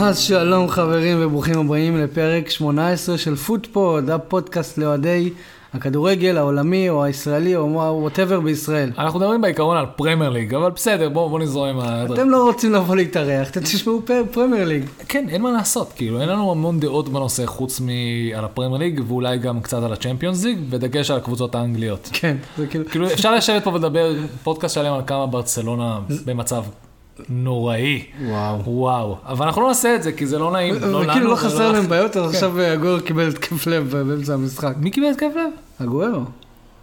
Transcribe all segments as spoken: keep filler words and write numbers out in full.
אז שלום חברים וברוכים הבאים לפרק שמונה עשרה של פוטפוד, הפודקאסט לאוהדי הכדורגל העולמי או הישראלי או whatever בישראל. אנחנו מדברים בעיקרון על פרמייר ליג, אבל בסדר, בואו בוא נזרום עם ה... אתם לא רוצים לבוא להתארח, אתם תשמעו פרמייר ליג. כן, אין מה לעשות, כאילו, אין לנו המון דעות בנושא חוץ מעל הפרמייר ליג, ואולי גם קצת על הצ'מפיונס ליג, ודגש על הקבוצות האנגליות. כן, זה כאילו... כאילו, אפשר לשבת פה ולדבר פודקאסט שלם על כמה ברצלונה במצב... נוראי. וואו. וואו. אבל אנחנו לא נעשה את זה, כי זה לא נעים. וכאילו לא חסר להם בעיות, אז עכשיו אגוארו קיבל התקף לב באמצע המשחק. מי קיבל התקף לב? אגוארו.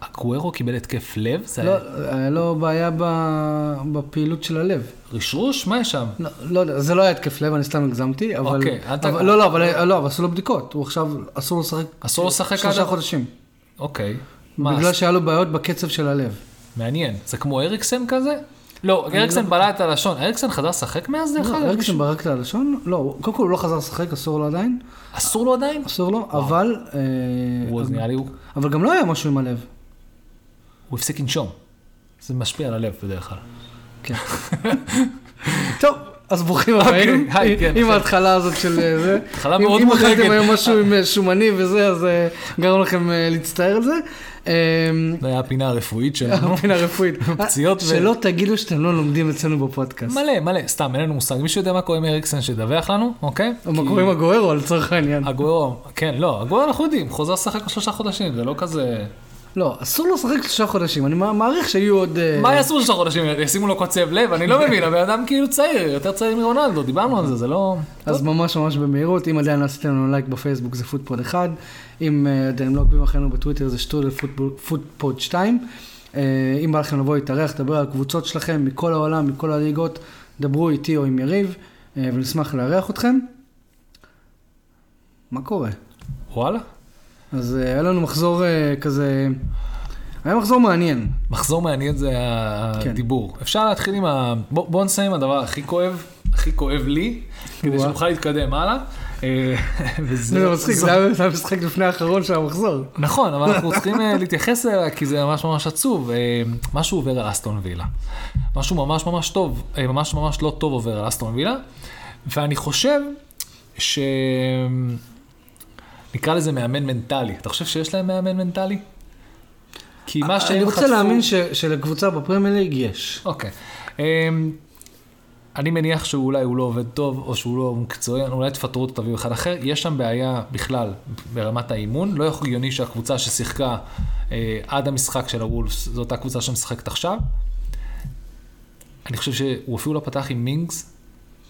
אגוארו קיבל התקף לב? לא, היה לו בעיה בפעילות של הלב. רשרוש? מה יש שם? לא, זה לא היה התקף לב, אני סתם הגזמתי, אבל... אוקיי. לא, לא, אבל עשו לו בדיקות. הוא עכשיו אסור לשחק... אסור לשחק שלושה חודשים. אוקיי. בגלל שהיה לו בעיות בקצב של הלב. מעניין. זה כמו אריקסן כזה? לא, אריקסן בלע את הלשון. אריקסן חזר שחק מאז דרך אגב? אריקסן ברק את הלשון? לא, קודם כל הוא לא חזר שחק, אסור לו עדיין. אסור לו עדיין? אסור לו, אבל... הוא אז נראה לי הוא. אבל גם לא היה משהו עם הלב. הוא הפסיק לנשום. זה משפיע על הלב בדרך כלל. כן. טוב, אז ברוכים הבאים. עם ההתחלה הזאת של זה. התחלה מאוד מודרגת. אם אכלתם היום משהו עם שומני וזה, אז גרם לכם להצטער על זה. זה היה הפינה הרפואית שלנו. הפינה הרפואית. שלא תגידו שאתם לא לומדים אצלנו בפודקאסט. מלא, מלא. סתם, אין לנו מושג. מישהו יודע מה קוראים אריקסן שדווח לנו, אוקיי? או מה קוראים אגוארו, לצורך העניין. אגוארו, כן, לא. אגוארו אנחנו יודעים. חוזר לשחק שלושה חודשים, זה לא כזה... לא, אסור לשחק שלושה חודשים. אני מעריך שהיו עוד... מה יעשו שלושה חודשים? ישימו לו קוצב לב? אני לא מבין. הבן אדם כאילו צעיר, יותר צעיר מרונלדו. דיברנו על זה, זה לא... אז ממש ממש במהירות. אם עדיין עשיתם לנו לייק בפייסבוק, זה פוטפוד אחד. אם אתם לא עוקבים אחרינו בטוויטר, זה שטרודל פוטפוד שתיים. אם בא לכם לבוא להתארח, דבר על קבוצות שלכם מכל העולם, מכל הליגות, דברו איתי או עם יריב, ונשמח לארח אתכם. מה קורה? וואלה. אז היה לנו מחזור כזה, היה מחזור מעניין. מחזור מעניין זה הדיבור. כן. אפשר להתחיל עם ה... בוא, בוא נסיים הדבר הכי כואב, הכי כואב לי, כדי שנוכל להתקדם הלאה. זה מצחיק, זה היה משחק לפני האחרון של המחזור. נכון, אבל אנחנו צריכים להתייחס אליה, כי זה ממש ממש עצוב. משהו עובר על אסטון וילה. משהו ממש ממש טוב, ממש ממש לא טוב עובר על אסטון וילה. ואני חושב ש... נקרא לזה מאמן מנטלי. אתה חושב שיש להם מאמן מנטלי? כי מה שהם חטפו... אני רוצה להאמין שלקבוצה בפרמייר ליג יש. אוקיי. אני מניח שאולי הוא לא עובד טוב, או שהוא לא מקצועי, אולי תפטרו אותו תביאו אחד אחר. יש שם בעיה בכלל ברמת האימון. לא הגיוני שהקבוצה ששיחקה עד המשחק של הוולפס, זאת הקבוצה שמשחקת עכשיו. אני חושב שהוא אפילו לא פתח עם מינגס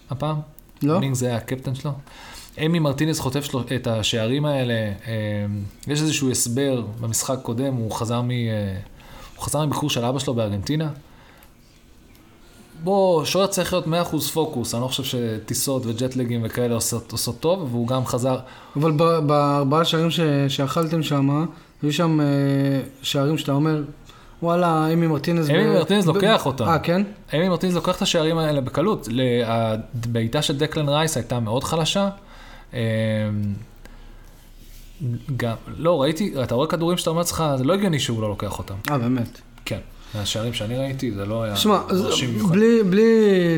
הפעם. לא. מינגס היה הקפטן שלו. אמי מרטינס חוטף שלו, את השערים האלה, יש איזשהו הסבר במשחק קודם, הוא חזר, מ, הוא חזר מבחור של אבא שלו בארגנטינה. בוא, שוער צריך להיות מאה אחוז פוקוס, אני לא חושב שטיסות וג'טלגים וכאלה עושות, עושות טוב, והוא גם חזר. אבל בארבעה שערים ש, שאכלתם שם, היו שם שערים שאתה אומר, וואלה, אמי מרטינס... אמי ב... מרטינס ב... לוקח ב... אותה. אה, כן? אמי מרטינס לוקח את השערים האלה בקלות. הבעיטה של דקלן רייס הייתה מאוד חלשה, גם, לא, ראיתי, אתה רואה כדורים שאתה אומר לך, זה לא הגיוני שהוא לא לוקח אותם. אה, באמת. כן, השערים שאני ראיתי, זה לא היה... שמה, בלי, בלי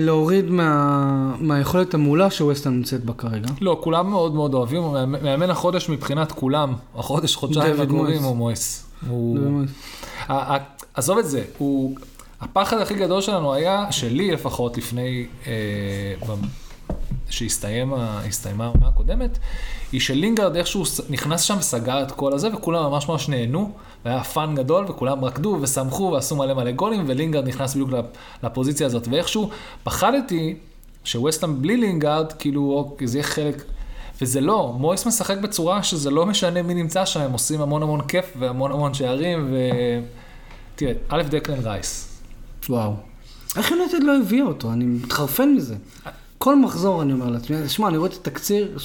להוריד מה, מהיכולת המעולה שווסטהאם נמצאת בה כרגע. לא, כולם מאוד מאוד אוהבים, מאמן החודש מבחינת כולם, החודש, חודשיים הגורים, הוא מועס. עזוב את זה, הוא, הפחד הכי גדול שלנו היה, שלי לפחות לפני... שהסתיימה העונה הקודמת, היא שלינגרד איכשהו נכנס שם וסגר את כל הזה, וכולם ממש ממש נהנו, והיה פאן גדול, וכולם רקדו ושמחו ועשו מלא מלא גולים, ולינגרד נכנס בדיוק לפוזיציה הזאת, ואיכשהו פחדתי שווסטהאם בלי לינגרד, כאילו זה יהיה חלק, וזה לא, מויס משחק בצורה שזה לא משנה מי נמצא שם, הם עושים המון המון כיף והמון המון שערים, ו... תראה, א' דקלן רייס. וואו. איך יונייטד לא הביאה אותו? אני מתחרפן מזה. כל מחזור אני אומר לעצמי, שמע, אני רואה את התקציר,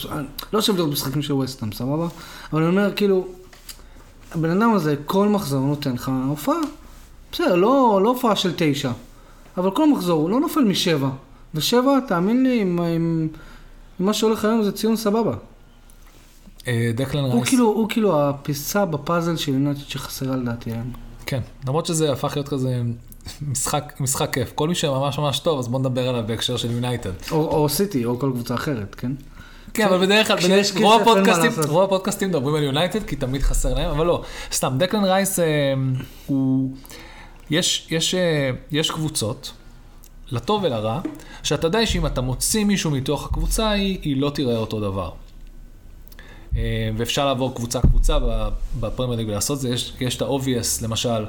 לא שבדור בשחקים של ווסטהאם, סבבה? אבל אני אומר, כאילו, הבן אדם הזה, כל מחזור נותן לך הופעה, בסדר, לא, לא הופעה של תשע, אבל כל מחזור, הוא לא נופל משבע, ושבע, תאמין לי, עם, עם, עם מה שהולך היום זה ציון סבבה. דקלן רייס. הוא כאילו, הוא כאילו הפיסה בפאזל של יונייטד שחסרה לדעתי היום. כן, למרות שזה הפך להיות כזה משחק, משחק כיף. כל מי שממש ממש טוב, אז בוא נדבר עליו בהקשר של יונייטד. או, או סיטי, או כל קבוצה אחרת, כן? כן, אבל בדרך כלל, רוב הפודקאסטים דברים על יונייטד, כי תמיד חסר להם, אבל לא. סתם, דקלן רייס, יש קבוצות, לטוב ולרע, שאתה יודע שאם אתה מוציא מישהו מתוך הקבוצה, היא לא תראה אותו דבר. ואפשר לעבור קבוצה-קבוצה בפרמייר ליג ולעשות זה. יש את האובייס, למשל,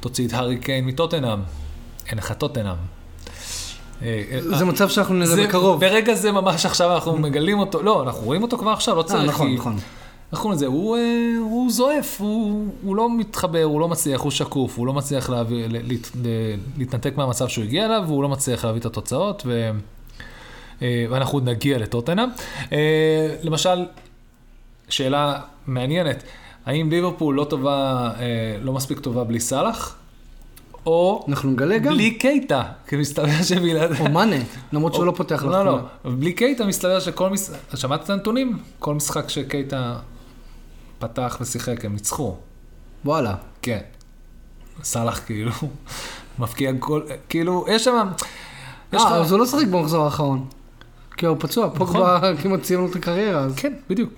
תוציא את הארי קיין מטוטנהאם, אין לך טוטנהאם. זה מצב שאנחנו נראה בקרוב. ברגע זה ממש עכשיו אנחנו מגלים אותו, לא, אנחנו רואים אותו כבר עכשיו, לא צריך. נכון, נכון. נכון, זה, הוא זועף, הוא לא מתחבר, הוא לא מצליח, הוא שקוף, הוא לא מצליח להתנתק מהמצב שהוא הגיע אליו, והוא לא מצליח להביא את התוצאות, ואנחנו נגיע לטוטנהאם. למשל, שאלה מעניינת, האם ליברפול לא טובה, לא מספיק טובה בלי סלאח? או בלי קייטה, כמסתבר שבלעד... או מנה, למרות שהוא לא פותח לך. לא, לא, בלי קייטה מסתבר שכל משחק... שמעת את הנתונים? כל משחק שקייטה פתח ושיחק, הם ניצחו. וואלה. כן. סלאח כאילו, מפקיע כל... כאילו, יש שם... אה, אז הוא לא שחק במחזור האחרון. כי הוא פצוע, פה כבר כמעט סיימנו את הקריירה. כן, בדיוק.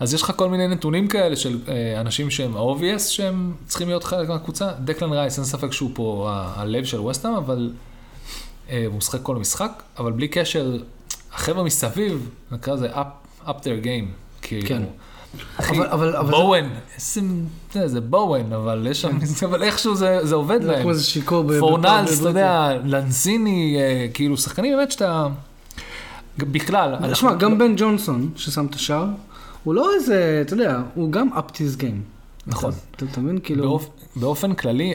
אז יש לך כל מיני נתונים כאלה של אנשים שהם obvious, שהם צריכים להיות חלק מהקבוצה. דקלן רייס, אין ספק שהוא פה הלב של ווסטהאם, אבל הוא משחק כל משחק, אבל בלי קשר, החבר'ה מסביב, נקרא זה up their game. כן. בואן, זה בואן, אבל איכשהו זה עובד להם. פורנלס, אתה יודע, לנזיני, כאילו שחקנים באמת שאתה... בכלל. תשמע, גם בן ג'ונסון, ששם את השער, הוא לא איזה, אתה יודע, הוא גם up this game. נכון. אתה תמיד כאילו... באופן כללי,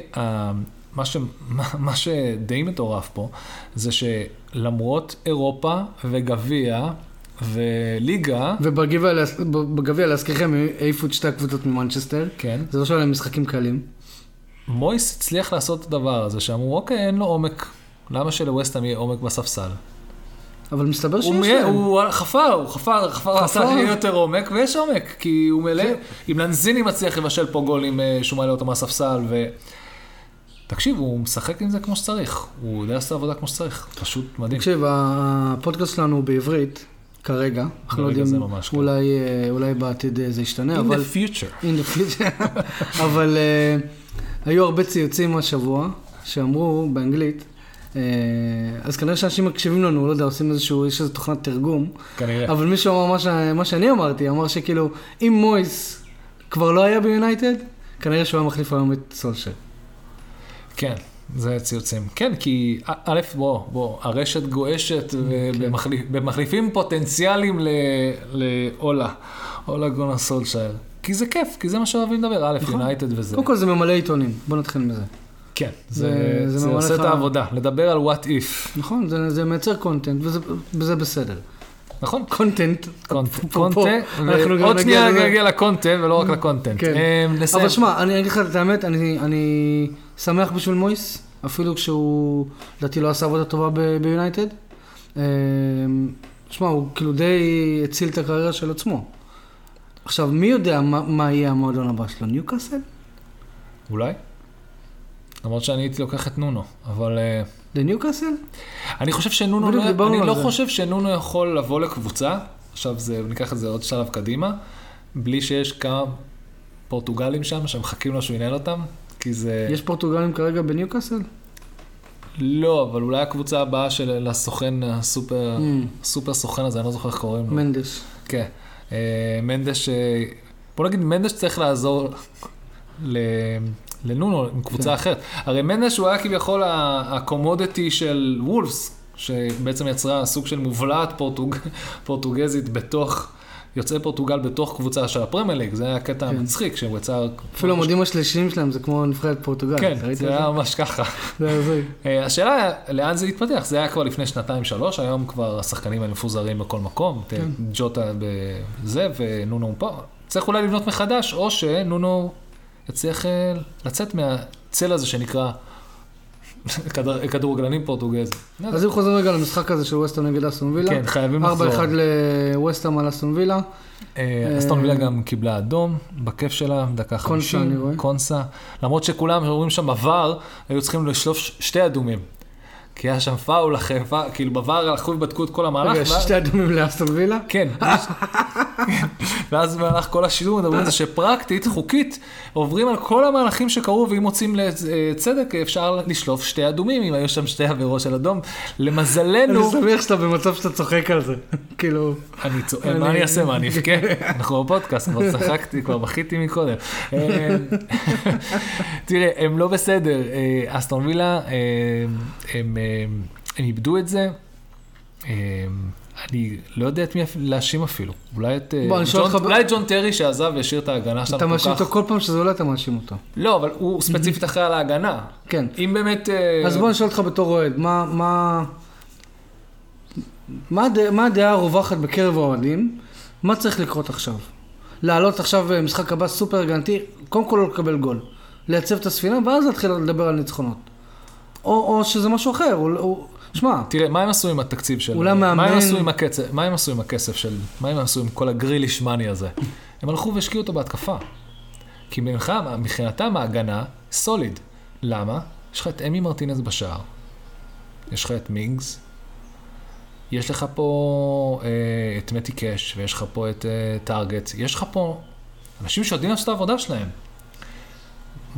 מה שדי מטורף פה, זה שלמרות אירופה וגביע וליגה... ובגביע להזכירכם העיפו את שתי הקבוצות ממנצ'סטר. כן. זה לא שואלה משחקים קלים. מויס הצליח לעשות את הדבר הזה, שאמרו, אוקיי, אין לו עומק. למה שלווסטהאם יהיה עומק בספסל? אבל מסתבר שיש להם. הוא חפר, הוא חפר, חפר עשה שיהיה יותר עומק, ויש עומק, כי הוא מלא, אם לנזיני מצליח לבשל פה גול עם שומע לאותו מהספסל, תקשיב, הוא משחק עם זה כמו שצריך, הוא יודע לעשות עבודה כמו שצריך, פשוט מדהים. תקשיב, הפודקאסט שלנו הוא בעברית, כרגע, אנחנו לא יודעים, אולי בעתיד זה ישתנה, אבל... In the future. In the future, אבל היו הרבה ציוצים השבוע, שאמרו באנגלית, אז כנראה שאנשים מקשיבים לנו, לא יודע, עושים איזשהו, יש איזו תוכנת תרגום. כנראה. אבל מישהו אמר מה שאני אמרתי, אמר שכאילו, אם מויס כבר לא היה ביונייטד, כנראה שהוא היה מחליף היום את סולשייר. כן, זה ציוצים. כן, כי א', בוא, בוא, הרשת גועשת במחליפים פוטנציאליים לאולה, אולה גונר סולשייר. כי זה כיף, כי זה מה שאוהבים לדבר, א', יונייטד וזה. קודם כל זה ממלא עיתונים, בוא נתחיל מזה. כן, זה, זה, זה עושה לך... את העבודה, לדבר על what if. נכון, זה, זה מייצר קונטנט, וזה, וזה בסדר. נכון? קונטנט. קונטנט. עוד שנייה נגיע לקונטנט, ולא רק לקונטנט. כן. Um, אבל שמע, אני אגיד לך את האמת, אני, אני שמח בשביל מויס, אפילו כשהוא, לדעתי, לא עשה עבודה טובה ביונייטד. Um, שמע, הוא כאילו די הציל את הקריירה של עצמו. עכשיו, מי יודע מה, מה יהיה המועדון הבא שלו? ניוקאסל? אולי? למרות שאני הייתי לוקח את נונו, אבל... לניוקאסל? אני חושב שנונו... אני לא חושב שנונו יכול לבוא לקבוצה, עכשיו ניקח את זה עוד שלב קדימה, בלי שיש כמה פורטוגלים שם, שמחכים לו שהוא ינהל אותם, כי זה... יש פורטוגלים כרגע בניוקאסל? לא, אבל אולי הקבוצה הבאה של הסוכן, הסופר... סופר סוכן הזה, אני לא זוכר איך קוראים לו. מנדש. כן. מנדש... בוא נגיד, מנדש צריך לעזור ל... לנונו, עם קבוצה אחרת. הרי מנש הוא היה כביכול הקומודיטי של וולפס, שבעצם יצרה סוג של מובלעת פורטוגזית בתוך, יוצאי פורטוגל בתוך קבוצה של הפרמייר ליג. זה היה קטע מצחיק, שהוא יצר... אפילו המודים השלישיים שלהם זה כמו נבחרת פורטוגל. כן, זה היה ממש ככה. השאלה, לאן זה התפתח? זה היה כבר לפני שנתיים שלוש, היום כבר השחקנים האלה מפוזרים בכל מקום, ג'וטה בזה ונונו פה. צריך אולי לבנות מחדש, או שנונו... הצליח לצאת מהצל הזה שנקרא כדורגלנים פורטוגזים. אז אם חוזר רגע למשחק הזה של ווסטהאם נגד אסטון וילה, כן, חייבים לחזור. ארבע אחד לווסטהאם על אסטון וילה. אסטון וילה גם קיבלה אדום, בכיף שלה, דקה חמישים, קונסה. למרות שכולם אומרים שם בוואר, היו צריכים לשלוף שתי אדומים. כי היה שם פאול אחרי פאול, כאילו בוואר הלכו ובדקו את כל המהלך. רגע, שתי אדומים לאסטון וילה? כן. ואז במהלך כל השידור מדברים על זה שפרקטית, חוקית, עוברים על כל המהלכים שקרו, ואם מוצאים לצדק, אפשר לשלוף שתי אדומים, אם היו שם שתי עבירות של אדום. למזלנו... אני שמח שאתה במצב שאתה צוחק על זה. כאילו... אני צוחק, מה אני אעשה? מה אני אבכה? אנחנו בפודקאסט, כבר צחקתי, כבר בכיתי מקודם. תראה, הם לא בסדר. אסטון וילה, הם איבדו את זה. אני לא יודע את מי להאשים אפילו. אולי את ג'ון טרי שעזב והשאיר את ההגנה שלנו כל כך... אתה מאשים אותו כל פעם שזה עולה, אתה מאשים אותו. לא, אבל הוא ספציפית אחרי על ההגנה. כן. אם באמת... אז בוא נשאל אותך בתור אוהד, מה... מה הדעה הרווחת בקרב האוהדים? מה צריך לקרות עכשיו? לעלות עכשיו משחק הבא סופר הגנתי, קודם כל לא לקבל גול. לייצב את הספינה, ואז להתחיל לדבר על ניצחונות. או שזה משהו אחר, הוא... שמע. תראה, מה הם עשו עם התקציב של... אולי מאמן... מה הם עשו עם הכסף, מה הם עשו עם הכסף של... מה הם עשו עם כל הגריליש מני הזה? הם הלכו והשקיעו אותו בהתקפה. כי מבחינתם ההגנה סוליד. למה? יש לך את אמי מרטינס בשער. יש לך את מינגס. יש לך פה אה, את מתי קש, ויש לך פה את אה, טארגט. יש לך פה אנשים שעודים לעשות את העבודה שלהם.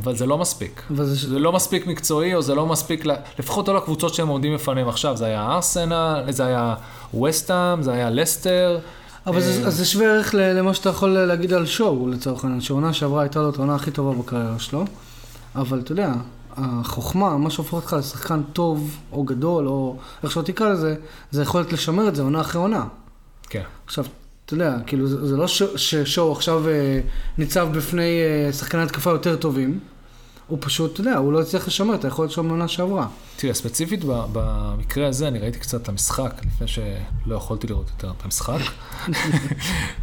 אבל זה לא מספיק. זה לא מספיק מקצועי, או זה לא מספיק, לפחות לא לקבוצות שהם עומדים לפניהם עכשיו. זה היה ארסנל, זה היה ווסטהאם, זה היה לסטר. אבל זה שווה ערך למה שאתה יכול להגיד על שואו, לצורך העניין. שעונה שעברה הייתה לו את העונה הכי טובה בקריירה שלו. אבל אתה יודע, החוכמה, מה שהופך אותך לשחקן טוב, או גדול, או איך שלא תקרא לזה, זה יכולת לשמר את זה, עונה אחרי עונה. כן. עכשיו, אתה יודע, כאילו, זה לא ששואו עכשיו ניצב בפני שחקני התקפה יותר טובים, הוא פשוט, אתה יודע, הוא לא הצליח לשמר, אתה יכול להיות שם מעונה שעברה. תראה, ספציפית במקרה הזה, אני ראיתי קצת את המשחק, לפני שלא יכולתי לראות יותר את המשחק,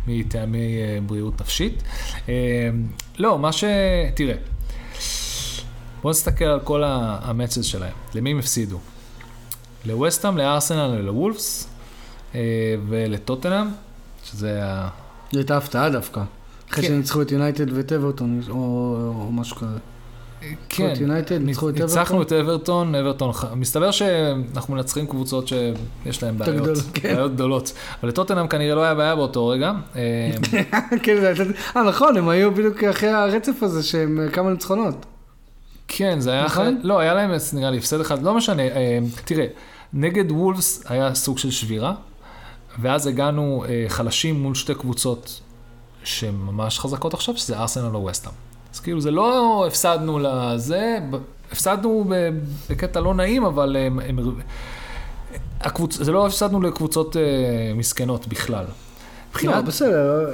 מטעמי בריאות נפשית. לא, מה ש... תראה, בואו נסתכל על כל המאצ'ז שלהם, למי הם הפסידו? לווסטהאם, לארסנל, לוולפס, ולטוטנהאם, שזה היה... זו הייתה הפתעה דווקא. אחרי שניצחו את יונייטד ואת אברטון, או משהו כזה. כן, ניצחנו את אברטון, אברטון. מסתבר שאנחנו מנצחים קבוצות שיש להן בעיות, בעיות גדולות. אבל לטוטנהאם כנראה לא היה בעיה באותו רגע. כן, נכון, הם היו בדיוק אחרי הרצף הזה שהם כמה ניצחונות. כן, זה היה אחרי... לא, היה להם נראה לי הפסד אחד, לא משנה. תראה, נגד וולפס היה סוג של שבירה, ואז הגענו אה, חלשים מול שתי קבוצות שממש חזקות עכשיו, שזה ארסנל או ווסטהאם. אז כאילו זה לא הפסדנו לזה, הפסדנו בקטע לא נעים, אבל הם, הם, הקבוצ... זה לא הפסדנו לקבוצות אה, מסכנות בכלל. מבחינת... לא, בסדר,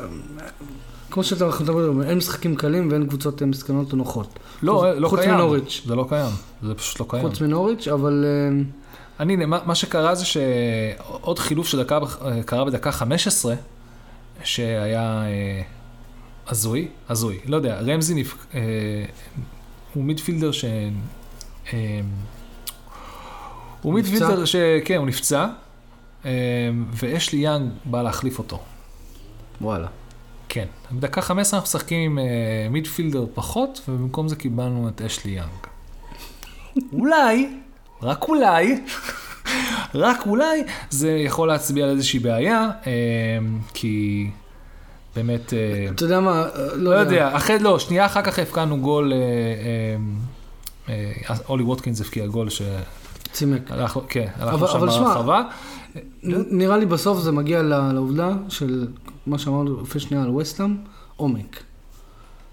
כמו שאתה אומרים, אין משחקים קלים ואין קבוצות מסכנות או נוחות. לא, לא חוץ קיים. מנוריץ'. זה לא קיים, זה פשוט לא קיים. חוץ מנוריץ', אבל... אה... אני, מה, מה שקרה זה שעוד חילוף שקרה בדקה חמש עשרה, שהיה הזוי, הזוי, לא יודע, רמזי נפק... אה, הוא מידפילדר ש... אה, הוא נפצע? מידפילדר ש... כן, הוא נפצע, אה, ואש לי יאנג בא להחליף אותו. וואלה. כן, בדקה חמש עשרה אנחנו שחקים עם אה, מידפילדר פחות, ובמקום זה קיבלנו את אש לי יאנג. אולי... רק אולי, רק אולי, זה יכול להצביע על איזושהי בעיה, כי באמת... אתה יודע מה? לא יודע, אחרי, לא, שנייה אחר כך הפקענו גול, אולי ווטקינס הפקיע גול ש... צימק. כן, הלכנו שם ברחבה. נראה לי בסוף זה מגיע לעובדה של מה שאמרנו לפני שנייה על ווסטהאם, עומק.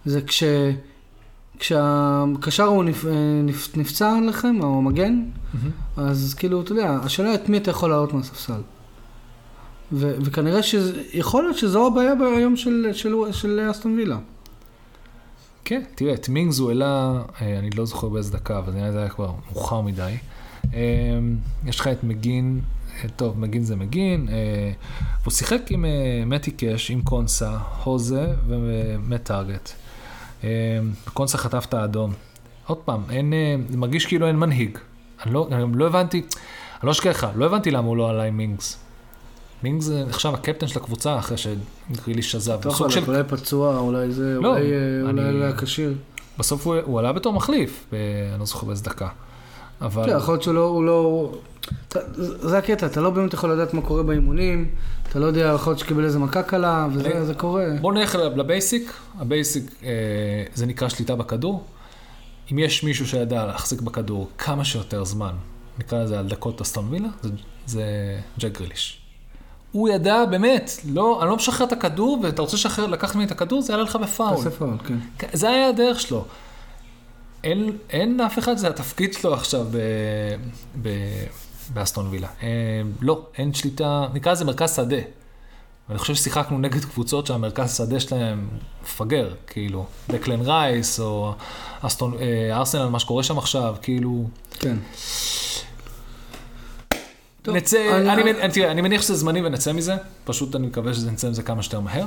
זה כש... כשהקשר הוא נפצע לכם, או מגן, אז כאילו, אתה יודע, השאלה את מי אתה יכול לעלות מהספסל. וכנראה שיכול להיות שזו הבעיה ביום של אסטון וילה. כן, תראה, את מינגס הוא אלה, אני לא זוכר באיזה דקה, אבל זה היה כבר מאוחר מדי. יש לך את מגין, טוב, מגין זה מגין, הוא שיחק עם מתי קש, עם קונסה, הוזה ומטארגט. קונסה חטף את האדום. עוד פעם, אין, מרגיש כאילו אין מנהיג. אני לא, אני לא הבנתי, אני לא שכחה, לא הבנתי למה הוא לא עלה עם מינגס. מינגס עכשיו הקפטן של הקבוצה אחרי שגריליש עזב. תוכל, של... אולי פצוע, אולי זה, לא, אולי, אני... אולי היה קשיר. בסוף הוא, הוא עלה בתור מחליף, ב... אני לא זוכר באיזה דקה. אבל... כן, יכול להיות שלא, הוא לא... זה הקטע, אתה לא באמת יכול לדעת מה קורה באימונים, אתה לא יודע, יכול להיות שקיבל איזה מכה קלה, וזה קורה. בוא נלך לבייסיק, הבייסיק זה נקרא שליטה בכדור. אם יש מישהו שידע להחזיק בכדור כמה שיותר זמן, נקרא לזה על דקות אסטון וילה, זה ג'ק גריליש. הוא ידע באמת, לא, אני לא משחרר את הכדור, ואתה רוצה לשחרר, לקחת ממני את הכדור, זה יעלה לך בפאול. זה פאול, כן. זה היה הדרך שלו. אין, אין אף אחד, זה התפקיד שלו עכשיו ב... ב... באסטון וילה. אה, לא, אין שליטה, נקרא לזה מרכז שדה. ואני חושב ששיחקנו נגד קבוצות שהמרכז שדה שלהם מפגר, כאילו, דקלן רייס או אסטון, אה, ארסנל, מה שקורה שם עכשיו, כאילו... כן. טוב, נצא, אני... אני, אני, תראה, אני מניח שזה זמני ונצא מזה, פשוט אני מקווה שזה נצא מזה כמה שיותר מהר.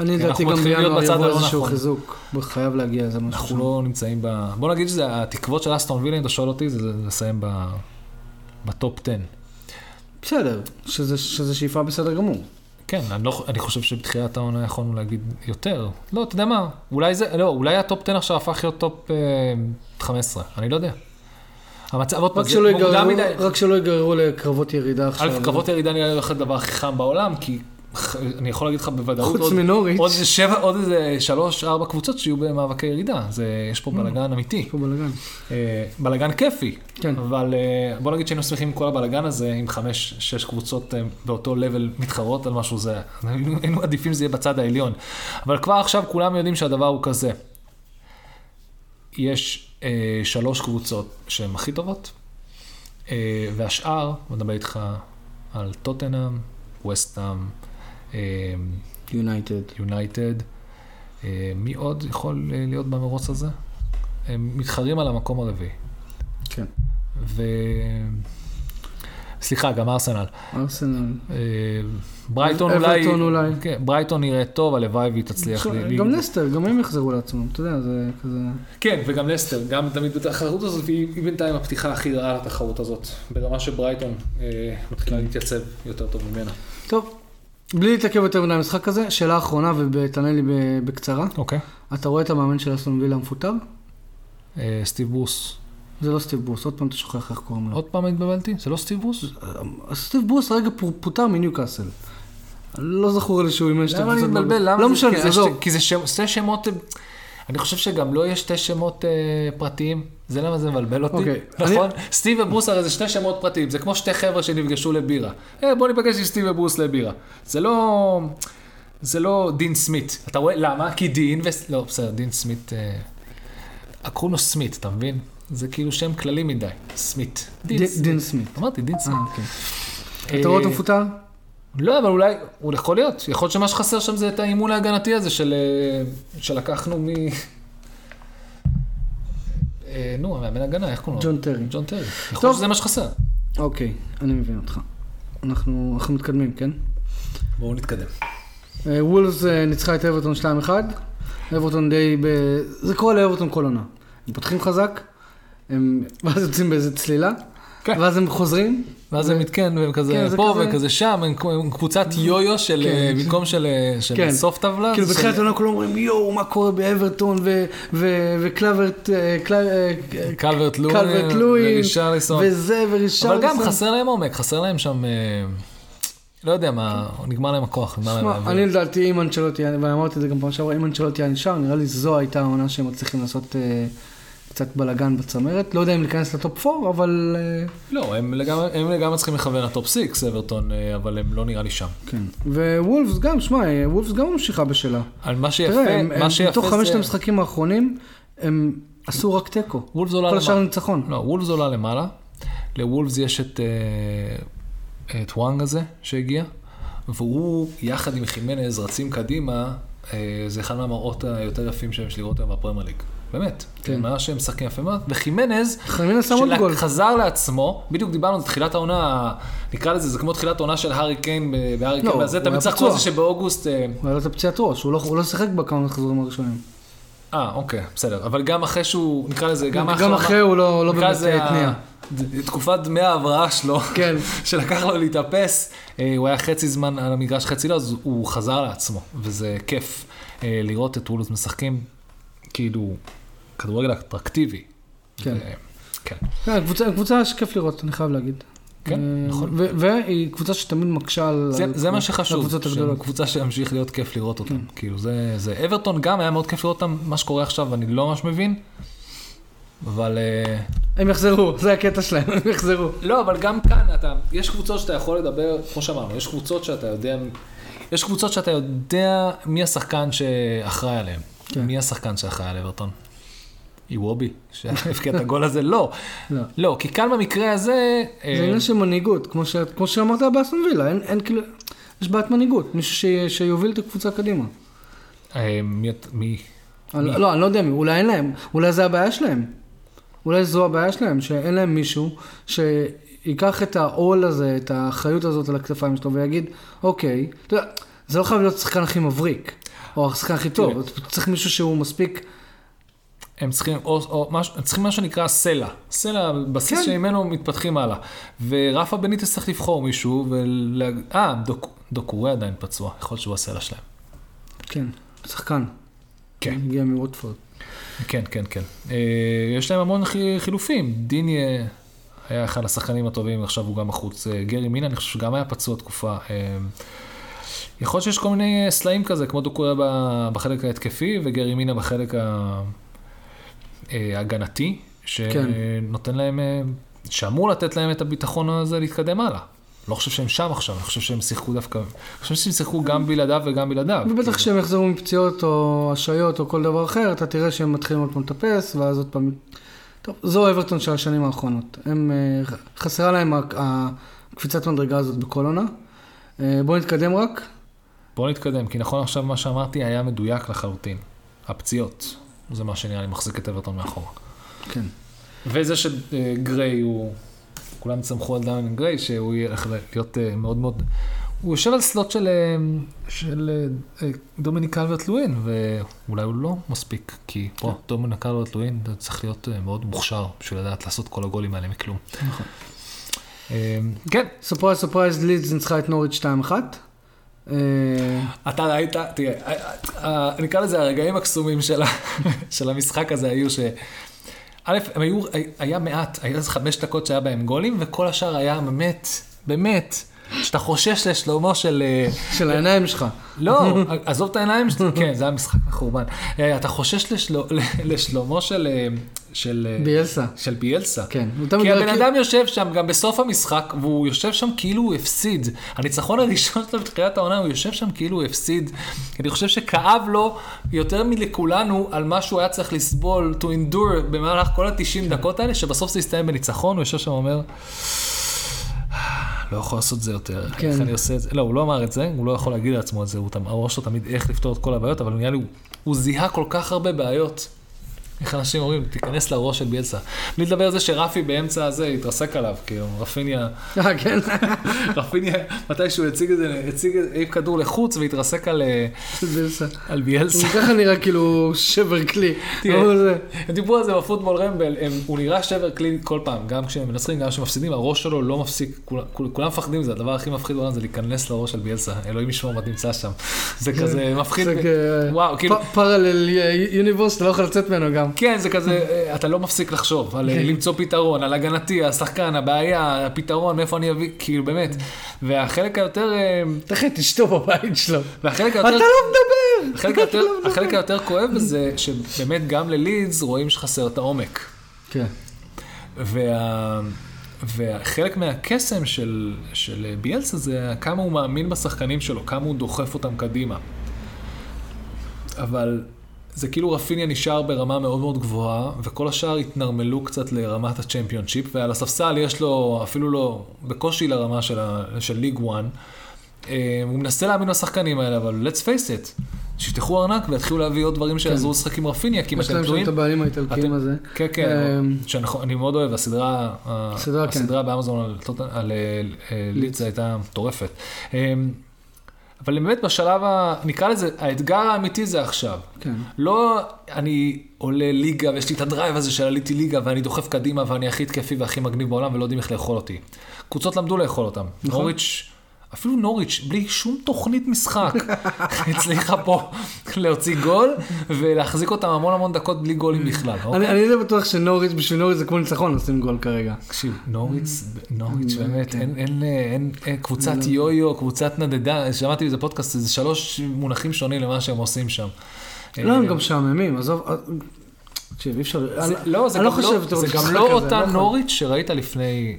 אני דעתי גם בינואר יבוא איזשהו חיזוק, חייב להגיע איזה משהו. אנחנו לא נמצאים ב... בוא נגיד שזה התקוות של אסטון וילה, אם אתה שואל אותי, זה לסיים ב... בטופ עשר. בסדר, שזה, שזה שאיפה בסדר גמור. כן, אני, לא, אני חושב שבתחילת העונה יכולנו להגיד יותר. לא, אתה יודע מה, אולי, זה, לא, אולי הטופ עשר עכשיו הפך להיות טופ חמש עשרה, אני לא יודע. המצבות רק, שלא יגררו, מדי... רק שלא יגררו לקרבות ירידה עכשיו. אלף, קרבות ירידה נראה לי אחד דבר הכי חם בעולם, כי אני יכול להגיד לך בוודאות עוד, עוד, שבע, עוד איזה שלוש, ארבע קבוצות שיהיו במאבקי ירידה. זה, יש פה בלגן אמיתי. יש פה בלגן. אה, בלגן כיפי. כן. אבל אה, בוא נגיד שהיינו שמחים עם כל הבלגן הזה, עם חמש, שש קבוצות אה, באותו לבל מתחרות על משהו זה. היינו עדיפים זה יהיה בצד העליון. אבל כבר עכשיו כולם יודעים שהדבר הוא כזה. יש... שלוש קבוצות שהן הכי טובות, והשאר, מדבר איתך על טוטנהאם, וסטהאם, יונייטד, יונייטד, מי עוד יכול להיות במרוץ הזה? הם מתחרים על המקום הרביעי. כן. ו... סליחה, גם ארסנל. ארסנל. ברייטון אולי... אברטון אולי. כן, ברייטון נראה טוב, הלוואי והיא תצליח לי... גם לסטר, גם הם יחזרו לעצמם, אתה יודע, זה כזה... כן, וגם לסטר, גם תמיד בתחרות הזאת, היא בינתיים הפתיחה הכי רעה לתחרות הזאת, ברמה שברייטון מתחילה להתייצב יותר טוב ממנה. טוב, בלי להתעכב יותר מדי המשחק הזה, שאלה אחרונה, ותענה לי בקצרה. אוקיי. אתה רואה את המאמן של אסטון וילה המפוטר? סטיב ברוס. זה לא סטיב ברוס, עוד פעם אתה שוכח איך קוראים לו. עוד פעם התבלבלתי? זה לא סטיב ברוס? סטיב ברוס הרגע פוטר מניוקאסל. לא זכור לי שהוא אימן שתי קבוצות. למה אני מתבלבל? למה? לא משנה, זה לא. כי זה שתי שמות, אני חושב שגם לא יש שתי שמות פרטיים. זה למה זה מבלבל אותי. נכון? סטיב וברוס הרי זה שתי שמות פרטיים. זה כמו שתי חבר'ה שנפגשו לבירה. בוא ניפגש עם סטיב וברוס לבירה. זה לא... זה לא דין סמית. אתה רואה? למה? כי דין ו... לא, בסדר, דין סמית... אקרונו סמית, אתה מבין? זה כאילו שם כללי מדי. סמית. דין סמית. אמרתי, דין סמית. אתה רואה אותו מפוטר? לא, אבל אולי, הוא יכול להיות. יכול להיות שמה שחסר שם זה את האימון ההגנתי הזה שלקחנו מ... נו, המאמן הגנה, איך קוראים לו? ג'ון טרי. ג'ון טרי. יכול להיות שזה מה שחסר. אוקיי, אני מבין אותך. אנחנו מתקדמים, כן? בואו נתקדם. וולס ניצחה את אברטון שתיים אחד. אברטון די... זה קורה לאברטון כל עונה. הם פותחים חזק. הם, ואז יוצאים באיזו צלילה, כן. ואז הם חוזרים. ואז ו... הם מתקן, והם כזה כן, פה, כזה... וכזה שם, הם, הם קבוצת יו-יו של, כן, במקום של, של כן. סוף טבלה. כאילו בתחילת העונה כולם אומרים, יואו, מה קורה באברטון, וקלברט, קלברט לואי, ורישרליסון. וזה, ורישרליסון. אבל גם חסר להם עומק, חסר להם שם, לא יודע מה, נגמר להם הכוח. שמה, אני לדעתי, אם אנצ'לוטי, ואני אמרתי את זה גם פעם שעברה, אם אנצ'לוטי נשאר, נראה לי זו הייתה העונה שהם מצליחים לעשות... קצת בלגן בצמרת, לא יודע אם להיכנס לטופ ארבע, אבל... לא, הם לגמרי צריכים לכוון לטופ שש, אברטון, אבל הם לא נראה לי שם. כן, ווולפס גם, שמע, ווולפס גם ממשיכה בשלה. על מה שיפה, מה שיפה זה... בתוך חמשת המשחקים האחרונים, הם עשו רק טקו. וולפס עולה למעלה. כל השאר ניצחון. לא, וולפס עולה למעלה. לוולפס יש את וואנג הזה שהגיע, והוא, יחד עם חימנז, רצים קדימה, זה אחד מהמראות היותר יפים שהם שלראות היום בפרמייר ליג. באמת, מה שהם משחקים יפה מאוד, וחימנז, שחזר לעצמו, בדיוק דיברנו על תחילת העונה, נקרא לזה, זה כמו תחילת העונה של הארי קיין, והארי קיין הזה, אתה מצחק כל זה שבאוגוסט... הוא היה לו את הפציעת ראש, הוא לא שיחק בכמה מחזורים הראשונים. אה, אוקיי, בסדר, אבל גם אחרי שהוא, נקרא לזה, גם אחרי הוא לא באמת התניע. תקופת דמי ההבראה שלו, שלקח לו להתאפס, הוא היה חצי זמן על המגרש, חצי לא, אז הוא חזר לעצמו, וזה כיף לראות את וולס משחקים, כאילו, כדורגל אטרקטיבי. כן. קבוצה שכיף לראות, אני חייב להגיד. כן, נכון. והיא קבוצה שתמיד מקשה על הקבוצות הגדולות. קבוצה שימשיך להיות כיף לראות אותם. כאילו, זה אברטון גם היה מאוד כיף לראות אותם, מה שקורה עכשיו, אני לא ממש מבין, אבל... הם יחזרו, זה הקטע שלהם, הם יחזרו. לא, אבל גם כאן, יש קבוצות שאתה יכול לדבר, כמו שאמרנו, יש קבוצות שאתה יודע, יש קבוצות שאתה יודע מי השחקן שאחראי עליהם. מי השחקן שאחראי על אברטון? איוובי, שהפקיע את הגול הזה, לא. לא, כי כאן במקרה הזה... זה עניין של מנהיגות, כמו שאמרת באסטון וילה, אין כאילו... יש בעיית מנהיגות, מישהו שיוביל את הקבוצה קדימה. מי? לא, אני לא יודע מי, אולי אין להם, אולי זה הבעיה שלהם. אולי זו הבעיה שלהם, שאין להם מישהו שיקח את העול הזה, את האחריות הזאת על הכתפיים שלו, ויגיד, אוקיי, זה לא חייב להיות שחקן הכי מבריק, או שחקן הכי טוב, צריך מישהו שהוא מספיק... הם צריכים, או, או, הם צריכים מה שנקרא סלע. סלע, בסיס כן. שממנו מתפתחים הלאה. ורפה בניטס צריך לבחור מישהו, ולה... אה, דוק, דוקורי עדיין פצוע, יכול להיות שהוא הסלע שלהם. כן, שחקן. כן. הגיע מווטפורד. כן, כן, כן. אה, יש להם המון חילופים. דיני היה אחד השחקנים הטובים, עכשיו הוא גם בחוץ. גרי מינה, אני חושב שגם היה פצוע תקופה. אה, יכול להיות שיש כל מיני סלעים כזה, כמו דוקורי בחלק ההתקפי, וגרי מינה בחלק ה... הגנתי, שנותן להם, שאמור לתת להם את הביטחון הזה להתקדם הלאה. לא חושב שהם שם עכשיו, אני חושב שהם שיחקו דווקא, אני חושב שהם שיחקו גם בלעדיו וגם בלעדיו. ובטח שהם יחזרו מפציעות או השעיות או כל דבר אחר, אתה תראה שהם מתחילים עוד פעם לטפס, ואז עוד פעם... טוב, זו אברטון של השנים האחרונות. הם, חסרה להם הקפיצת מדרגה הזאת בכל עונה. בואו נתקדם רק. בואו נתקדם, כי נכון עכשיו מה שאמרתי היה מדויק לחלוטין. הפציעות. זה מה שנראה, אני מחזיק את אברטון מאחורה. כן. וזה שגריי הוא, כולם צמחו על דמיין גריי, שהוא ילך להיות מאוד מאוד, הוא יושב על סלוט של, של דומיניק קלוורט לואין, ואולי הוא לא מספיק, כי כן. פה דומיניק קלוורט לואין צריך להיות מאוד מוכשר, בשביל לדעת לעשות כל הגולים האלה מכלום. נכון. כן. סופרייז, סופרייז, לידס נצחה את נוריץ' שתיים אחת. אתה ראית, תראה, אני אקרא לזה הרגעים הקסומים של המשחק הזה היו ש... א', הם היו, היה מעט, היה איזה חמש דקות שהיה בהם גולים, וכל השאר היה באמת, באמת, שאתה חושש לשלומו של... של העיניים שלך. לא, עזוב את העיניים שלך, כן, זה היה משחק מחורבן. אתה חושש לשלומו של... של... ביאלסה. של ביאלסה. כן. כי הבן אדם יושב שם, גם בסוף המשחק, והוא יושב שם כאילו הוא הפסיד. הניצחון הראשון שלו בתחילת העונה, הוא יושב שם כאילו הוא הפסיד. אני חושב שכאב לו יותר מלכולנו על מה שהוא היה צריך לסבול, to endure, במהלך כל ה-תשעים דקות האלה, שבסוף זה יסתיים בניצחון, הוא יושב שם אומר... לא יכול לעשות את זה יותר, איך אני עושה את זה, לא, הוא לא אמר את זה, הוא לא יכול להגיד לעצמו את זה, הוא ראש לו תמיד איך לפתור את כל הבעיות, אבל נראה לי, הוא זיהה כל כך הרבה בעיות, איך אנשים אומרים, תיכנס לראש של ביאלסה, בלי לדבר על זה שרפי באמצע הזה התרסק עליו, כאילו, רפיניה, רפיניה, מתי שהוא הציג את זה, הציג אי כדור לחוץ, והתרסק על ביאלסה. ככה נראה כאילו שבר כלי. הדיבור הזה בפוטבול רמבל, הוא נראה שבר כלי כל פעם, גם כשהם מנצחים, גם כשמפסידים, הראש שלו לא מפסיק, כולם מפחדים, זה הדבר הכי מפחיד בעולם, זה להיכנס לראש של ביאלסה, אלוהים ישמור מה נמצא שם, זה כזה מפחיד, וואו, כאילו. פרלל יוניברס, אתה לא יכול לצאת ממנו גם. כן, זה כזה, אתה לא מפסיק לחשוב על למצוא פתרון, על הגנתי, השחקן, הבעיה, הפתרון, מאיפה אני אביא, כאילו באמת, והחלק היותר... תחת אשתו בבית שלו. והחלק היותר... אתה לא מדבר! החלק היותר כואב בזה, שבאמת גם ללידס רואים שחסר את העומק. כן. והחלק מהקסם של ביאלסה זה כמה הוא מאמין בשחקנים שלו, כמה הוא דוחף אותם קדימה. אבל... זה כאילו רפיניה נשאר ברמה מאוד מאוד גבוהה, וכל השאר התנרמלו קצת לרמת הצ'מפיונשיפ, ועל הספסל יש לו, אפילו לא, בקושי לרמה של, ה, של ליג וואן. הוא מנסה להאמין לשחקנים האלה, אבל let's face it, שיפתחו ארנק והתחילו להביא עוד דברים שיעזרו לשחק עם רפיניה, כי אם אתם תלויים... יש להם שם את הבעלים האיטלקים הזה. כן, כן, שאני מאוד אוהב, הסדרה, הסדרה באמזון על לידס הייתה מטורפת. אבל באמת בשלב, ה... נקרא לזה, האתגר האמיתי זה עכשיו. כן. לא אני עולה ליגה ויש לי את הדרייב הזה של עליתי ליגה ואני דוחף קדימה ואני הכי תקפי והכי מגניב בעולם ולא יודעים איך לאכול אותי. קבוצות למדו לאכול אותם. נכון. נוריץ', אפילו נוריץ', בלי שום תוכנית משחק, הצליחה פה להוציא גול ולהחזיק אותם המון המון דקות בלי גולים בכלל. אני לא בטוח שנוריץ', בשביל נוריץ' זה כמו ניצחון, עושים גול כרגע. תקשיב, נוריץ', נוריץ', באמת, אין קבוצת יו-יו, קבוצת נדדה, שמעתי בזה פודקאסט, זה שלוש מונחים שונים למה שהם עושים שם. לא, הם גם שעממים, עזוב... תקשיב, אי אפשר... לא, זה גם לא אותה נוריץ' שראית לפני...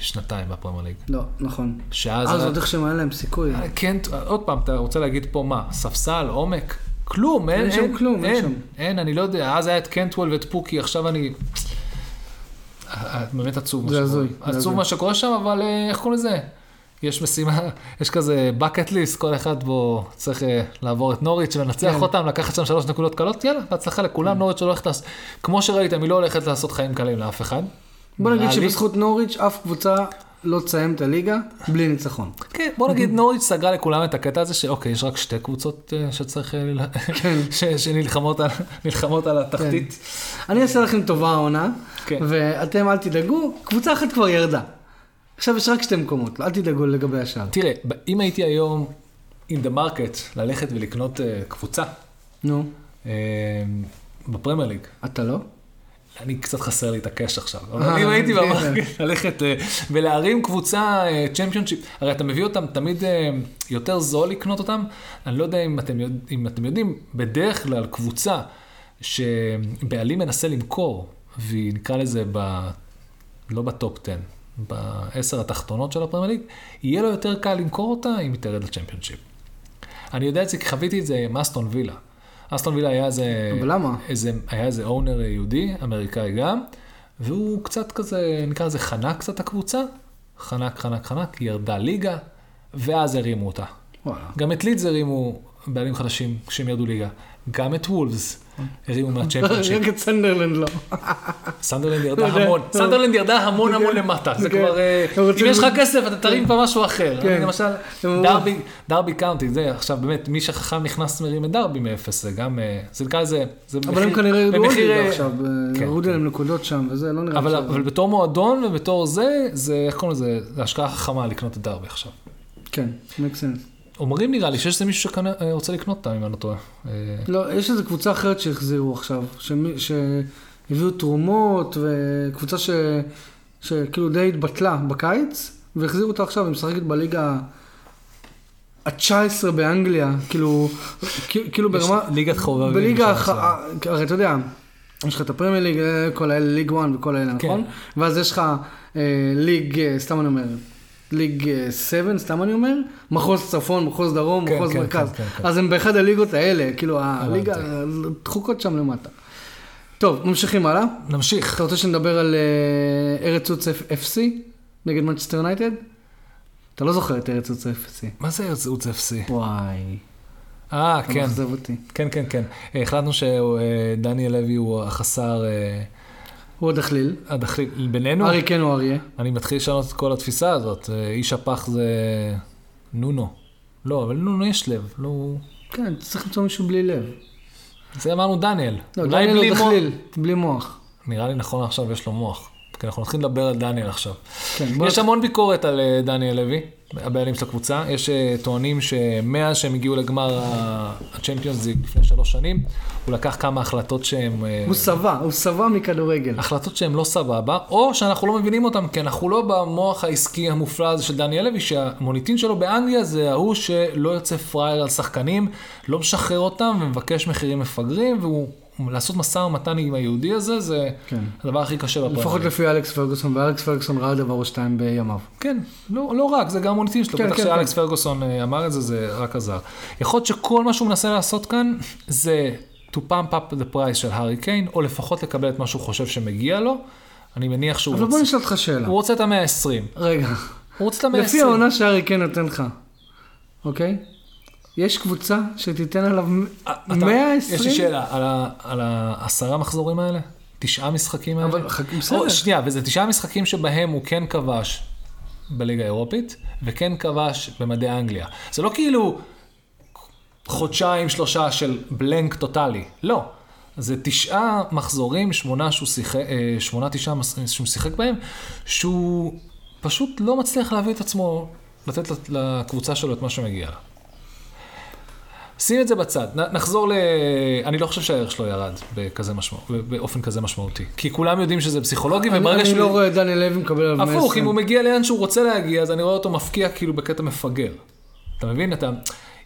שנתיים בפרמייר ליג. לא, נכון. אז עוד איך שמעלה להם סיכוי. כן, עוד פעם, אתה רוצה להגיד פה מה? ספסל, עומק? כלום, אין, אין שם כלום, אין שם. אין, אני לא יודע, אז היה את קנטוול ואת פוקי, עכשיו אני... באמת עצוב. זה הזוי. עצוב מה שקורה שם, אבל איך קוראים לזה? יש משימה, יש כזה bucket list, כל אחד בו צריך לעבור את נוריץ' ולנצח אותם, לקחת שם שלוש נקודות קלות, יאללה, בהצלחה לכולם, נוריץ' הולכת לעשות, כמו שראיתם, היא לא הולכת לעשות חיים קלים לאף אחד. בוא נגיד שבזכות נוריץ' אף קבוצה לא תסיים את הליגה בלי ניצחון. כן, בוא נגיד נוריץ' סגרה לכולם את הקטע הזה שאוקיי, יש רק שתי קבוצות שצריך שנלחמות על התחתית. אני אעשה לכם טובה העונה, ואתם אל תדאגו, קבוצה אחת כבר ירדה. עכשיו יש רק שתי מקומות, אל תדאגו לגבי השאר. תראה, אם הייתי היום in the market ללכת ולקנות קבוצה, נו, בפרמייר ליג. אתה לא? אני קצת חסר לי את הקש עכשיו, אבל אם הייתי ללכת ולהרים קבוצה צ'מפיונשיפ, הרי אתה מביא אותם תמיד יותר זול לקנות אותם, אני לא יודע אם אתם יודעים, בדרך כלל קבוצה שבעלים מנסה למכור, והיא נקרא לזה לא בטופ עשר, בעשר התחתונות של הפרמייר ליג, יהיה לו יותר קל למכור אותה אם היא תרד לצ'מפיונשיפ. אני יודע את זה כי חוויתי את זה עם אסטון וילה, אסטון וילה היה איזה... אבל למה? היה איזה אונר יהודי, אמריקאי גם, והוא קצת כזה, נקרא לזה חנק קצת הקבוצה, חנק, חנק, חנק, ירדה ליגה, ואז הרימו אותה. וואלה. גם את לידס הרימו בעלים חדשים כשהם ירדו ליגה. גם את וולבס הרימו מהצ'מפיונשיפ. רק את סנדרלנד לא. סנדרלנד ירדה המון. סנדרלנד ירדה המון המון למטה. זה כבר... אם יש לך כסף, אתה תרים פה משהו אחר. למשל, דרבי קאונטי, זה עכשיו באמת, מי שחכם נכנס מרים את דרבי מאפס, זה גם... זה נקרא איזה... אבל הם כנראה ירדו עוד ליגה עכשיו. ירדו להם נקודות שם, וזה לא נראה עכשיו. אבל בתור מועדון ובתור זה, זה איך קוראים לזה? זה השקעה חכמה לקנות את דרבי עכשיו. כן, make sense. אומרים נראה לי שיש זה מישהו שרוצה לקנות אותם, אם אני לא טועה. לא, יש איזו קבוצה אחרת שהחזירו עכשיו, שהביאו תרומות, וקבוצה שכאילו די התבטלה בקיץ, והחזירו אותה עכשיו, היא משחקת בליגה ה-תשע עשרה באנגליה, כאילו ברמה... ליגת חובבים. בליגה, הרי אתה יודע, יש לך את הפרמייר ליג, כל האלה, ליג אחת וכל האלה, נכון? ואז יש לך ליג, סתם אני אומר, ליג שבע, סתם אני אומר, מחוז צפון, מחוז דרום, מחוז מרכז. אז הם באחד הליגות האלה, כאילו, הליגה, דחוקות שם למטה. טוב, ממשיכים הלאה. נמשיך. אתה רוצה שנדבר על ארץ חוץ אף סי, נגד Manchester United? אתה לא זוכר את ארץ חוץ אף סי. מה זה ארץ חוץ אף סי? וואי. אה, כן. אתה מחזב אותי. כן, כן, כן. החלטנו שדניאל לוי הוא החסר... הוא הדחליל. הדחליל בינינו. ארי כן או אריה. אני מתחיל לשנות את כל התפיסה הזאת. איש הפח זה נונו. לא, אבל נונו יש לב. לא... כן, צריך למצוא מישהו בלי לב. זה אמרנו דניאל. לא, דניאל הוא דחליל, בלי מוח. נראה לי נכון עכשיו יש לו מוח. כי אנחנו נתחיל לדבר על דניאל עכשיו. כן, יש המון ביקורת על דניאל לוי, הבעלים של הקבוצה. יש טוענים שמאז שהם הגיעו לגמר ה-Champions League לפני שלוש שנים, הוא לקח כמה החלטות שהם... הוא סבא, הוא סבא מכדורגל. החלטות שהם לא סבבה, או שאנחנו לא מבינים אותם, כי אנחנו לא במוח העסקי המופלא הזה של דניאל לוי, שהמוניטין שלו באנגליה זה ההוא שלא יוצא פראייר על שחקנים, לא משחרר אותם ומבקש מחירים מפגרים, והוא... לעשות מסע ומתן עם היהודי הזה, זה הדבר הכי קשה בפרק. לפחות לפי אלכס פרגוסון, ואלכס פרגוסון ראה דבר או שתיים בימיו. כן, לא רק, זה גם מוניטין שלו. בטח שאלכס פרגוסון אמר את זה, זה רק עזר. יכול להיות שכל מה שהוא מנסה לעשות כאן, זה to pump up the price של הארי קיין, או לפחות לקבל את מה שהוא חושב שמגיע לו. אני מניח שהוא רוצה... אבל בוא נשאל אותך שאלה. הוא רוצה את ה-מאה ועשרים. רגע. הוא רוצה את ה-מאה ועשרים. לפי העונה שהארי קיין נותן לך, אוקיי? יש קבוצה שתיתן עליו מאה ועשרים? יש לי שאלה, על העשרה מחזורים האלה? תשעה משחקים האלה? אבל חכים סדר. שנייה, וזה תשעה משחקים שבהם הוא כן כבש בליגה האירופית, וכן כבש במדעי אנגליה. זה לא כאילו חודשיים שלושה של בלנק טוטלי, לא. זה תשעה מחזורים, שמונה שהוא שיחק, שמונה תשעה שהוא שיחק בהם, שהוא פשוט לא מצליח להביא את עצמו, לתת לקבוצה שלו את מה שמגיע לה. שים את זה בצד, נחזור ל... אני לא חושב שהערך שלו ירד בכזה משמע... באופן כזה משמעותי, כי כולם יודעים שזה פסיכולוגי, אני, וברגע אני שהוא... לא רואה דניאל לוי מקבל על מסר. הפוך, אם הוא מגיע לאן שהוא רוצה להגיע, אז אני רואה אותו מפקיע כאילו בקטע מפגר. אתה מבין? אתה...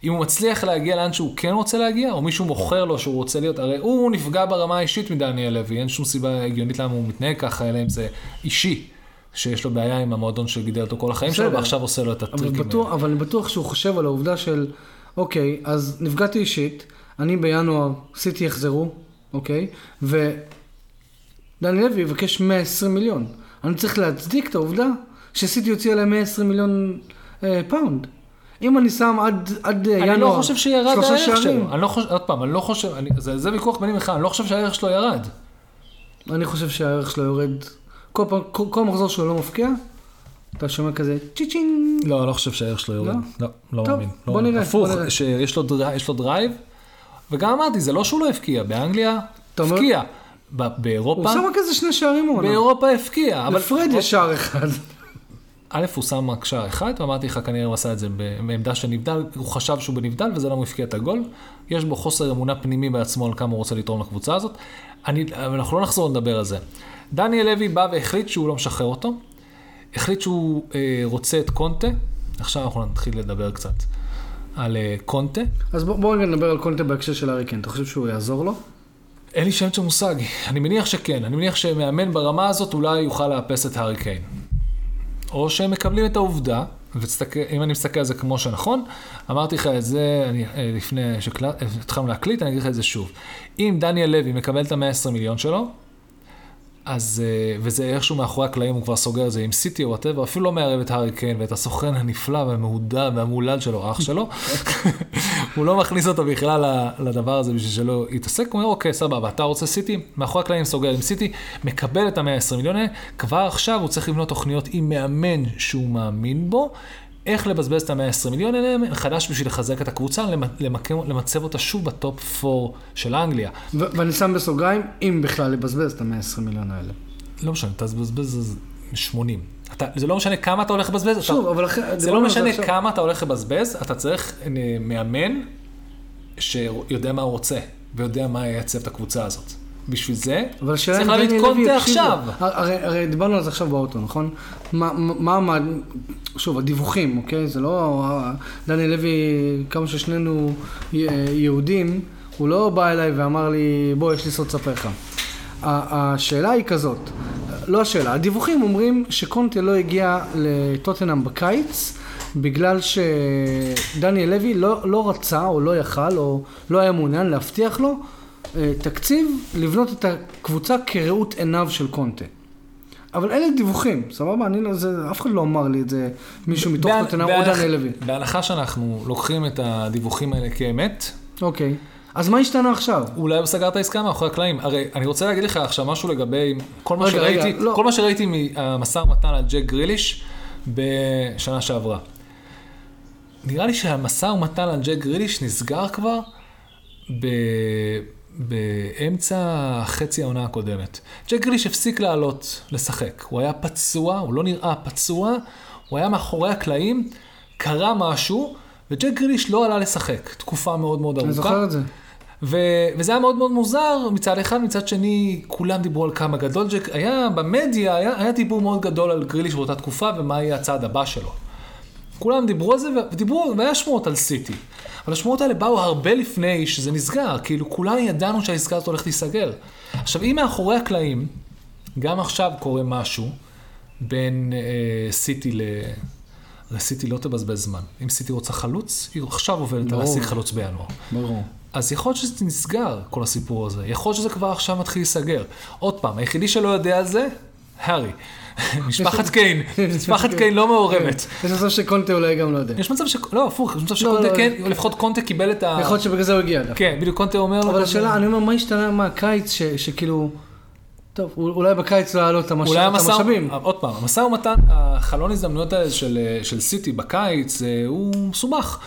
אם הוא מצליח להגיע לאן שהוא כן רוצה להגיע, או מישהו מוכר לו שהוא רוצה להיות, הרי הוא נפגע ברמה האישית מדניאל לוי, אין שום סיבה הגיונית למה הוא מתנהג ככה, אלא אם זה אישי. שיש לו בעיה עם המועדון שגידל אותו כל החיים שלו, ועכשיו עושה לו את הטריקים. אבל אני בטוח שהוא חושב על העובדה של, אוקיי, אז נפגעתי אישית, אני בינואר, סיטי יחזרו, אוקיי, ודני לוי יבקש מאה ועשרים מיליון. אני צריך להצדיק את העובדה שסיטי יוציא עליהם מאה ועשרים מיליון פאונד. אם אני שם עד, עד ינואר, אני לא חושב שירד הערך שלו. אני לא חושב, עוד פעם, אני לא חושב, זה ויכוח ביני ובינך, אני לא חושב שהערך שלו ירד. אני חושב שהערך שלו יורד... כל, כל, כל מחזור שהוא לא מפקיע, אתה שומע כזה צ'יצ'ינג. לא, אני לא חושב שהערך שלו יורד. לא, לא, לא טוב, מאמין. בוא נראה. הפוך, שיש לו, יש לו דרייב, וגם אמרתי, זה לא שהוא לא הפקיע, באנגליה הפקיע, באירופה... הוא שם כזה שני שערים עונה. באירופה הפקיע, אבל... לפרד יש שער אחד. א', הוא שם רק שער אחד, ואמרתי לך, כנראה הוא עשה את זה בעמדה שנבדל, הוא חשב שהוא בנבדל, וזה לא מפקיע את הגול. יש בו חוסר אמונה פנימי בעצמו על כמה הוא רוצה לתרום לקבוצה הזאת. אני, אנחנו לא נחזור לדבר על זה. דניאל לוי בא והחליט שהוא לא משחרר אותו, החליט שהוא אה, רוצה את קונטה, עכשיו אנחנו נתחיל לדבר קצת על אה, קונטה. אז בואו בוא נדבר על קונטה בהקשר של הארי קיין, אתה חושב שהוא יעזור לו? אין לי שם שמושג, אני מניח שכן, אני מניח שמאמן ברמה הזאת אולי יוכל לאפס את הארי קיין. או שהם מקבלים את העובדה, ואם אני מסתכל על זה כמו שנכון, אמרתי לך את זה אני, לפני שהתחלנו להקליט, אני אגיד לך את זה שוב. אם דניאל לוי מקבל את מאה ועשרים מיליון שלו, אז, וזה איכשהו מאחורי הקלעים, הוא כבר סוגר את זה עם סיטי או הטבע, אפילו לא מערב את הארי קיין ואת הסוכן הנפלא והמהודע והמהולל שלו, אח שלו, הוא לא מכניס אותו בכלל לדבר הזה בשביל שלא יתעסק, הוא אומר, אוקיי, סבבה, אתה רוצה סיטי, מאחורי הקלעים סוגר עם סיטי, מקבל את מאה ועשרים מיליון, כבר עכשיו הוא צריך לבנות תוכניות עם מאמן שהוא מאמין בו, איך לבזבז את מאה ועשרים מיליון אליהם, חדש בשביל לחזק את הקבוצה, למצב אותה שוב בטופ ארבע של אנגליה. ואני שם בסוגריים, אם בכלל לבזבז את מאה ועשרים מיליון האלה. לא משנה, אתה לבזבז שמונים. זה לא משנה כמה אתה הולך לבזבז. שוב, אבל אחרי... זה לא משנה כמה אתה הולך לבזבז, אתה צריך מאמן שיודע מה הוא רוצה, ויודע מה יעצב את הקבוצה הזאת. בשביל זה, צריך להביא את קונטה עכשיו. הרי דיברנו על זה עכשיו באוטו, נכון? מה, שוב, הדיווחים, אוקיי? זה לא, דניאל לוי, כמה ששנינו יהודים, הוא לא בא אליי ואמר לי, בוא, יש לי סוד ספר לך. השאלה היא כזאת, לא השאלה, הדיווחים אומרים שקונטה לא הגיע לטוטנהאם בקיץ, בגלל שדניאל לוי לא רצה או לא יכל או לא היה מעוניין להבטיח לו, תקציב לבנות את הקבוצה כראות עיניו של קונטה. אבל אלה דיווחים, סבבה? אני, זה, אף אחד לא אמר לי את זה, מישהו מתוך קונטה או דניאל לוי. בהנחה שאנחנו לוקחים את הדיווחים האלה כאמת. אוקיי. אז מה השתנה עכשיו? אולי הוא סגר את העסקה מאחורי הקלעים. הרי אני רוצה להגיד לך עכשיו משהו לגבי כל מה שראיתי, כל מה שראיתי מהמסע ומתן על ג'ק גריליש בשנה שעברה. נראה לי שהמסע ומתן על ג'ק גריליש נסגר כבר ב... באמצע חצי העונה הקודמת. ג'ק גריליש הפסיק לעלות לשחק. הוא היה פצוע, הוא לא נראה פצוע, הוא היה מאחורי הקלעים, קרה משהו, וג'ק גריליש לא עלה לשחק. תקופה מאוד מאוד ארוכה. אני זוכר את זה. ו- וזה היה מאוד מאוד מוזר, מצד אחד, מצד שני, כולם דיברו על כמה גדול. ג'ק היה במדיה, היה, היה דיבור מאוד גדול על גריליש באותה תקופה, ומה יהיה הצעד הבא שלו. כולם דיברו על זה, ודיברו, והיה שמועות על סיטי. אבל השמועות האלה באו הרבה לפני שזה נסגר, כאילו כולם ידענו שהעסקה הזאת הולכת להיסגר. עכשיו, אם מאחורי הקלעים, גם עכשיו קורה משהו בין אה, סיטי ל... סיטי לא תבזבז זמן. אם סיטי רוצה חלוץ, היא עכשיו עובדת על להשיג חלוץ בינואר. ברור. אז יכול להיות שזה נסגר, כל הסיפור הזה. יכול להיות שזה כבר עכשיו מתחיל להיסגר. עוד פעם, היחידי שלא יודע על זה, הארי. משפחת קיין, משפחת קיין לא מעורבת. יש מצב שקונטה אולי גם לא יודע. יש מצב שקונטה, לא, הפוך, יש מצב שקונטה כן, לפחות קונטה קיבל את ה... לפחות שבגלל זה הוא הגיע. כן, בדיוק קונטה אומר... אבל השאלה, אני אומר, מה השתנה מהקיץ שכאילו... טוב, אולי בקיץ לא היה לו את המשאבים. עוד פעם, המסע ומתן, החלון הזדמנויות האלה של סיטי בקיץ, הוא מסובך.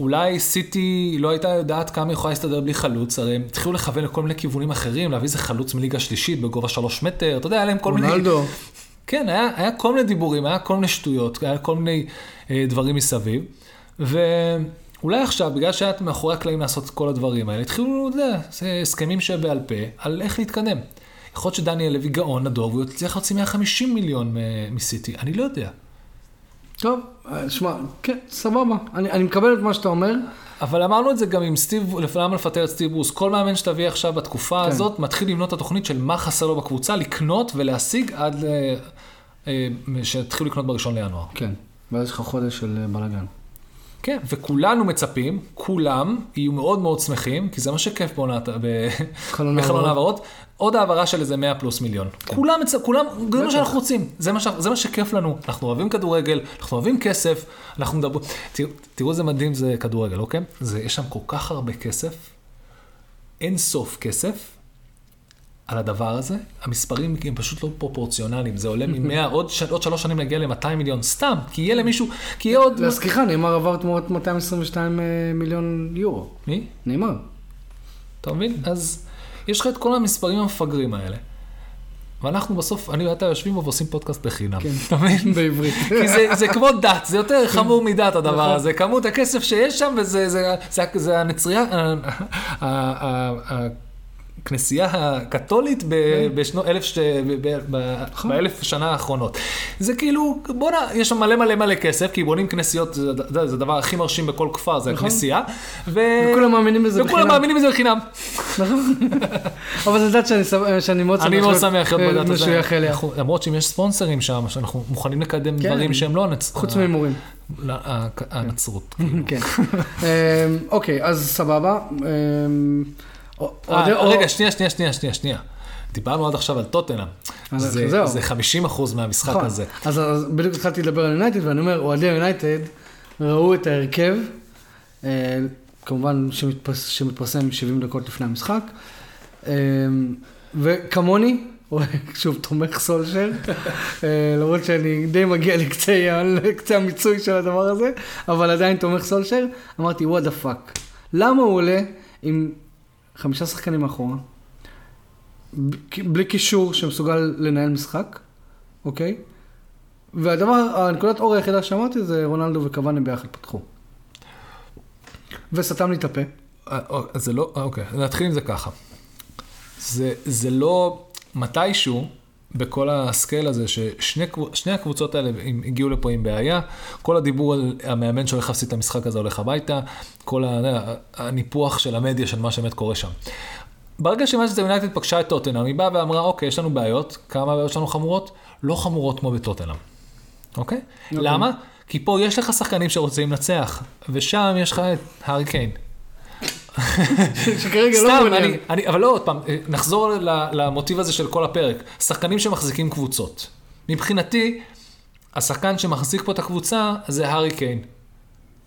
אולי סיטי לא הייתה יודעת כמה יכולה להסתדר בלי חלוץ, הרי הם התחילו לכוון לכל מיני כיוונים אחרים, להביא איזה חלוץ מליגה שלישית בגובה שלוש מטר, אתה יודע, היה להם כל מיני... רונאלדו. כן, היה, היה כל מיני דיבורים, היה כל מיני שטויות, היה כל מיני אה, דברים מסביב, ואולי עכשיו, בגלל שהיה מאחורי הקלעים לעשות כל הדברים האלה, התחילו, לא יודע, הסכמים שבעל פה על איך להתקדם. יכול להיות שדניאל לוי גאון הדור, והוא יצליח להוציא מאה וחמישים מיליון מסיטי, אני לא יודע. טוב, שמע, כן, סבבה, אני, אני מקבל את מה שאתה אומר. אבל אמרנו את זה גם עם סטיב, לפעמים לפטר את סטיב ברוס, כל מאמן שתביא עכשיו בתקופה כן. הזאת, מתחיל לבנות את התוכנית של מה חסר לו בקבוצה, לקנות ולהשיג עד אה, אה, שתחיל לקנות בראשון לינואר. כן, ואז יש לך חודש של בלגן. כן, וכולנו מצפים, כולם יהיו מאוד מאוד שמחים, כי זה מה שכיף בעונת, בחלון העברות, עוד העברה של איזה מאה פלוס מיליון. כולם, כולם, זה מה שאנחנו רוצים, זה מה שכיף לנו, אנחנו אוהבים כדורגל, אנחנו אוהבים כסף, אנחנו מדברים, תראו איזה מדהים זה כדורגל, אוקיי? יש שם כל כך הרבה כסף, אין סוף כסף, על הדבר הזה, המספרים הם פשוט לא פרופורציונליים, זה עולה ממאה, עוד שלוש שנים להגיע ל-מאתיים מיליון, סתם, כי יהיה למישהו, כי יהיה עוד... להזכיחה, נאמר עבר תמורת מאתיים עשרים ושתיים מיליון יורו. מי? נאמר. אתה מבין? אז יש לך את כל המספרים המפגרים האלה, ואנחנו בסוף, אני ואתה יושבים ועושים פודקאסט בחינם. כן, תמיד בעברית. כי זה כמו דת, זה יותר חמור מדת הדבר הזה, כמות הכסף שיש שם, וזה הנצרייה... הכנסייה הקתולית באלף שנה האחרונות. זה כאילו, בוא נע, יש שם מלא מלא מלא כסף, כי בונים כנסיות, זה הדבר הכי מרשים בכל כפר, זה הכנסייה. וכולם מאמינים בזה בחינם. וכולם מאמינים בזה בחינם. נכון. אבל זה דת שאני מאוד שמח. אני מאוד שמח להיות בדת הזה. למרות שאם יש ספונסרים שם, שאנחנו מוכנים לקדם דברים שהם לא הנצרות. חוץ מהימורים. הנצרות. כן. אוקיי, אז סבבה. רגע, שנייה, שנייה, שנייה, שנייה, שנייה. דיברנו עד עכשיו על טוטנהאם. זה חמישים אחוז מהמשחק הזה. אז בדיוק התחלתי לדבר על יונייטד, ואני אומר, אוהדי יונייטד ראו את ההרכב, כמובן שמתפרסם שבעים דקות לפני המשחק, וכמוני, שוב, תומך סולשר, למרות שאני די מגיע לקצה המיצוי של הדבר הזה, אבל עדיין תומך סולשר, אמרתי, what the fuck. למה הוא עולה עם... חמישה שחקנים אחורה, בלי קישור שמסוגל לנהל משחק, אוקיי? והדבר, הנקודת אור היחידה שאמרתי זה רונלדו וקוואני ביחד פתחו. וסתם לי את הפה. זה לא, אוקיי, נתחיל עם זה ככה. זה, זה לא מתישהו, בכל הסקייל הזה, ששני הקבוצות האלה הגיעו לפה עם בעיה, כל הדיבור על המאמן שהולך להפסיד את המשחק הזה הולך הביתה, כל הניפוח של המדיה של מה שבאמת קורה שם. ברגע שמנצ'סטר יונייטד פגשה את טוטנהאם, היא באה ואמרה, אוקיי, יש לנו בעיות, כמה בעיות שלנו חמורות? לא חמורות כמו בטוטנהאם. אוקיי? למה? כי פה יש לך שחקנים שרוצים לנצח, ושם יש לך את הארי קיין. שכרגע לא מעניין. אבל לא עוד פעם, נחזור למוטיב הזה של כל הפרק. שחקנים שמחזיקים קבוצות. מבחינתי, השחקן שמחזיק פה את הקבוצה זה הארי קיין.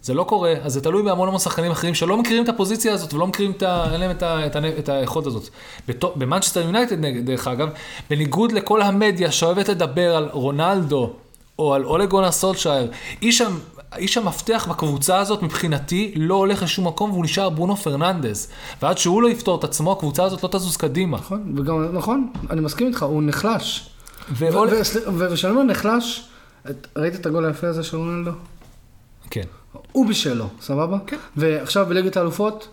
זה לא קורה, אז זה תלוי בהמון המון שחקנים אחרים שלא מכירים את הפוזיציה הזאת ולא מכירים את האיכות הזאת. במנצ'סטר יונייטד, דרך אגב, בניגוד לכל המדיה שאוהבת לדבר על רונלדו או על אולה גונר סולשייר, איש שם... האיש המפתח בקבוצה הזאת מבחינתי לא הולך לשום מקום והוא נשאר ברונו פרננדז. ועד שהוא לא יפתור את עצמו, הקבוצה הזאת לא תזוז קדימה. נכון, וגם, נכון, אני מסכים איתך, הוא נחלש. ושאני אומר נחלש, ראית את הגול היפה הזה של רונלדו? כן. הוא בישל לו, סבבה? כן. ועכשיו בליגת האלופות,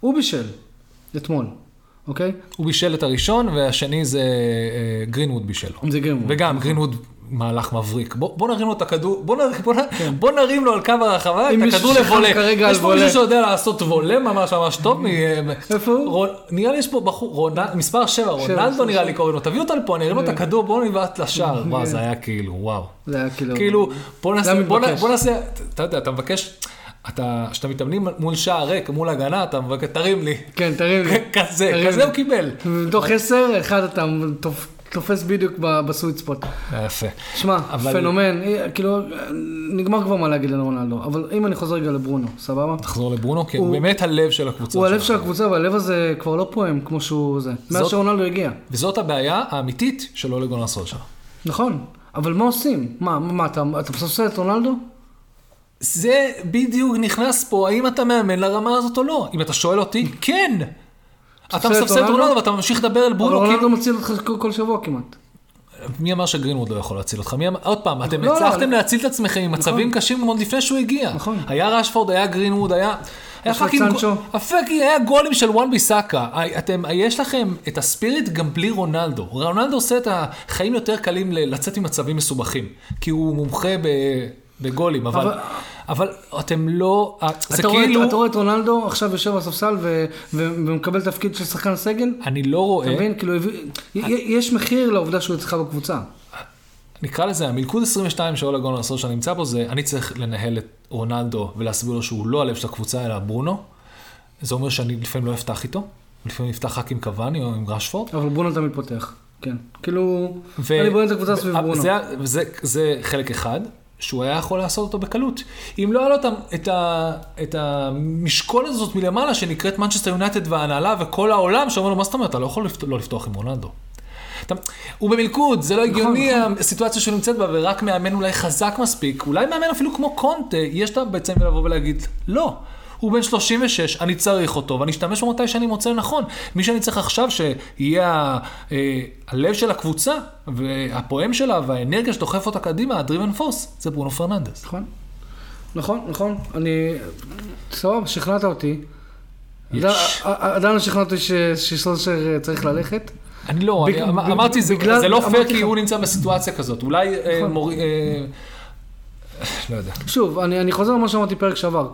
הוא בישל, אתמול. אוקיי? הוא בישל את הראשון, והשני זה גרינווד בישל לו. זה גרינווד. וגם גרינווד... מהלך מבריק. בוא, בוא נרים לו את הכדור, בוא, נר, בוא, כן. בוא נרים לו על קו הרחבה, את הכדור לבולה. יש פה מישהו שיודע לעשות וולה ממש ממש טוב. מ... איפה הוא? רונ... נראה לי יש פה בחור, רונ... מספר שבע, רונלדו נראה לי קוראים לו, תביא אותה לפה, נרים לו את הכדור, בוא נבעת לשער. וואו, זה היה כאילו, וואו. זה היה כאילו. כאילו, בוא נעשה, בוא, בוא נעשה, אתה יודע, אתה מבקש... אתה, שאתה מתאמנים מול שער ריק, מול הגנה, אתה מבקש, תרים לי. כן, תרים לי. כזה, כזה הוא קיבל. בתוך עשר, אחד אתה תופס בדיוק בסוויט ספוט. יפה. שמע, פנומן, כאילו, נגמר כבר מה להגיד לרונלדו, אבל אם אני חוזר רגע לברונו, סבבה? תחזור לברונו, כי הוא באמת הלב של הקבוצה. הוא הלב של הקבוצה, והלב הזה כבר לא פועם כמו שהוא זה. מאז שרונלדו הגיע. וזאת הבעיה האמיתית של אולה גונר סולשייר. נכון, אבל מה עושים? מה, מה, אתה מספסל את רונלדו? זה בדיוק נכנס פה, האם אתה מאמן לרמה הזאת או לא? אם אתה שואל אותי, כן! אתה מספסל את רונלדו ואתה ממשיך לדבר על ברונו. אבל רונלדו מציל אותך כל שבוע כמעט. מי אמר שגרינווד לא יכול להציל אותך? עוד פעם, אתם הצלחתם להציל את עצמכם עם מצבים קשים עוד לפני שהוא הגיע. היה רשפורד, היה גרינווד, היה... היה גולים של וואן ביסאקה. יש לכם את הספיריט גם בלי רונלדו. רונלדו עושה את החיים יותר קלים לצאת עם מצבים מסובכים. כי הוא מומחה בגולים, אבל... אבל אתם לא... אתה רואה את רונלדו עכשיו יושב בספסל ומקבל תפקיד של שחקן סגל? אני לא רואה. תבין, כאילו, יש מחיר לעובדה שהוא יצחה בקבוצה. נקרא לזה, המלכוד עשרים ושתיים שאולה גונר סולשייר נמצא פה זה, אני צריך לנהל את רונלדו ולהסביר לו שהוא לא הלב של הקבוצה, אלא ברונו. זה אומר שאני לפעמים לא אפתח איתו, לפעמים אפתח רק עם קוואני או עם רשפורד. אבל ברונו תמיד פותח, כן. כאילו, אני בונה את הקבוצה סביב ברונו. זה חלק אחד. שהוא היה יכול לעשות אותו בקלות. אם לא היה לו את, ה, את המשקול הזאת מלמעלה, שנקראת מנצ'סטר יונייטד וההנהלה, וכל העולם שאומר לו, מה זאת אומרת? אתה לא יכול לפתוח, לא לפתוח עם רונלדו. אתה, הוא במלכוד, זה לא הגיוני הסיטואציה שהוא נמצאת בה, ורק מאמן אולי חזק מספיק, אולי מאמן אפילו כמו קונטה, יש לה בעצם לבוא ולהגיד, לא. הוא בן שלושים ושש, אני צריך אותו, ואני אשתמש במתי שאני מוצא נכון. מי שאני צריך עכשיו שיהיה הלב של הקבוצה, והפועם שלה, והאנרגיה שדוחף אותה קדימה, הדריבן פורס, זה ברונו פרננדס. נכון, נכון, נכון. אני... סבב, שכנעת אותי. עדיין שכנעת אותי שסולשייר צריך ללכת. אני לא, אמרתי, זה לא פייר כי הוא נמצא בסיטואציה כזאת. אולי... לא יודע. שוב, אני חוזר למה שאמרתי פרק שעבר.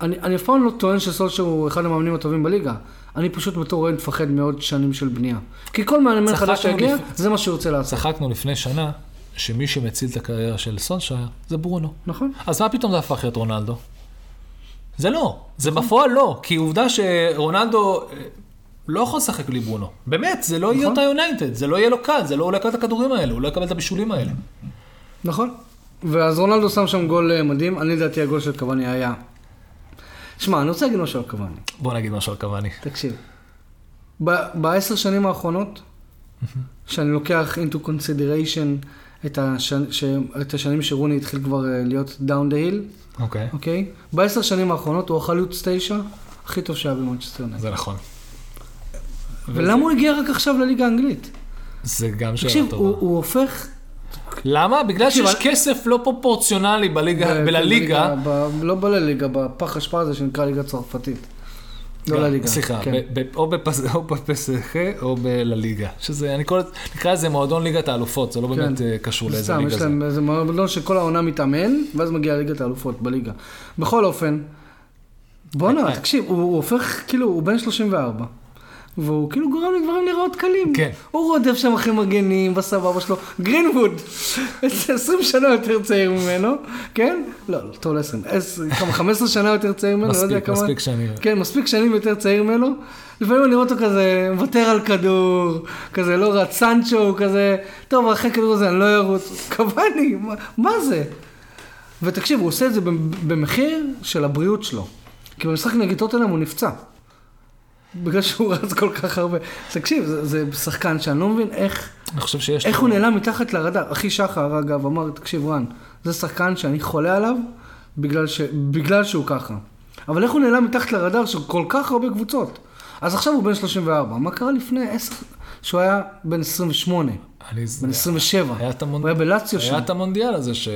אני, אני אף פעם לא טוען שסולשייר הוא אחד המאמנים הטובים בליגה. אני פשוט בתור אין מפחד מאוד שנים של בנייה. כי כל מאמן חדש שהגיע, לפ... זה מה שהוא רוצה לעשות. צחקנו לפני שנה, שמי שמציל את הקריירה של סולשייר, זה ברונו. נכון. אז מה פתאום זה הפך את רונלדו? זה לא. זה נכון. בפועל לא. כי עובדה שרונלדו לא יכול לשחק בלי ברונו. באמת, זה לא נכון. יהיה אותה יונייטד. זה לא יהיה לו קל. זה לא יקבל את הכדורים האלה. הוא לא יקבל את הבישולים האלה. נכון. ואז רונלדו שם שם גול מדהים. אני לדעתי הגול של קוואני היה. שמע, אני רוצה להגיד משהו על קוואני. בוא נגיד משהו על קוואני. תקשיב. בעשר שנים האחרונות, שאני לוקח into consideration את, השנ... ש... את השנים שרוני התחיל כבר להיות down the hill. אוקיי. Okay. Okay? בעשר שנים האחרונות הוא החלוץ תשע, הכי טוב שהיה במנצ'סטר יונייטד. זה נכון. ולמה וזה... הוא הגיע רק עכשיו לליגה האנגלית? זה גם שאלה טובה. תקשיב, הוא, הוא הופך... למה? בגלל שיש כסף לא פרופורציונלי בליגה. לא בליגה, בפח השפעה הזה שנקרא ליגה צרפתית. לא לליגה. סליחה, או בפסחה או בליגה. נקרא לזה מועדון ליגת האלופות, זה לא באמת קשור לאיזה ליגה זה. זה מועדון שכל העונה מתאמן, ואז מגיע ליגת האלופות בליגה. בכל אופן, בוא נראה, תקשיב, הוא הופך, כאילו, הוא בן שלושים וארבע. והוא כאילו גורם לדברים לראות קלים. כן. הוא רודף שם אחרי מגנים, בסבבה שלו. גרינווד, עשרים שנה יותר צעיר ממנו, כן? לא, לא, טוב, עשרים. חמש עשרה שנה יותר צעיר ממנו, לא יודע כמה. מספיק שנים. כן, מספיק שנים יותר צעיר ממנו. לפעמים אני רואה אותו כזה, מוותר על כדור, כזה לא רץ, סנצ'ו, כזה, טוב, אחרי כדור הזה אני לא ירוץ. קוואני, מה, מה זה? ותקשיב, הוא עושה את זה במחיר של הבריאות שלו. כי במשחק נגד טוטנהאם הוא נפצע. בגלל שהוא רץ כל כך הרבה. תקשיב, זה, זה שחקן שאני לא מבין איך, איך הוא נעלם מתחת לרדאר. אחי שחר, אגב, אמר, תקשיב רן, זה שחקן שאני חולה עליו בגלל, ש... בגלל שהוא ככה. אבל איך הוא נעלם מתחת לרדאר של כל כך הרבה קבוצות? אז עכשיו הוא בן שלושים וארבע. מה קרה לפני עשר? שהוא היה בן עשרים ושמונה, בן עשרים ושבע. היה את המונד... המונדיאל הזה ש...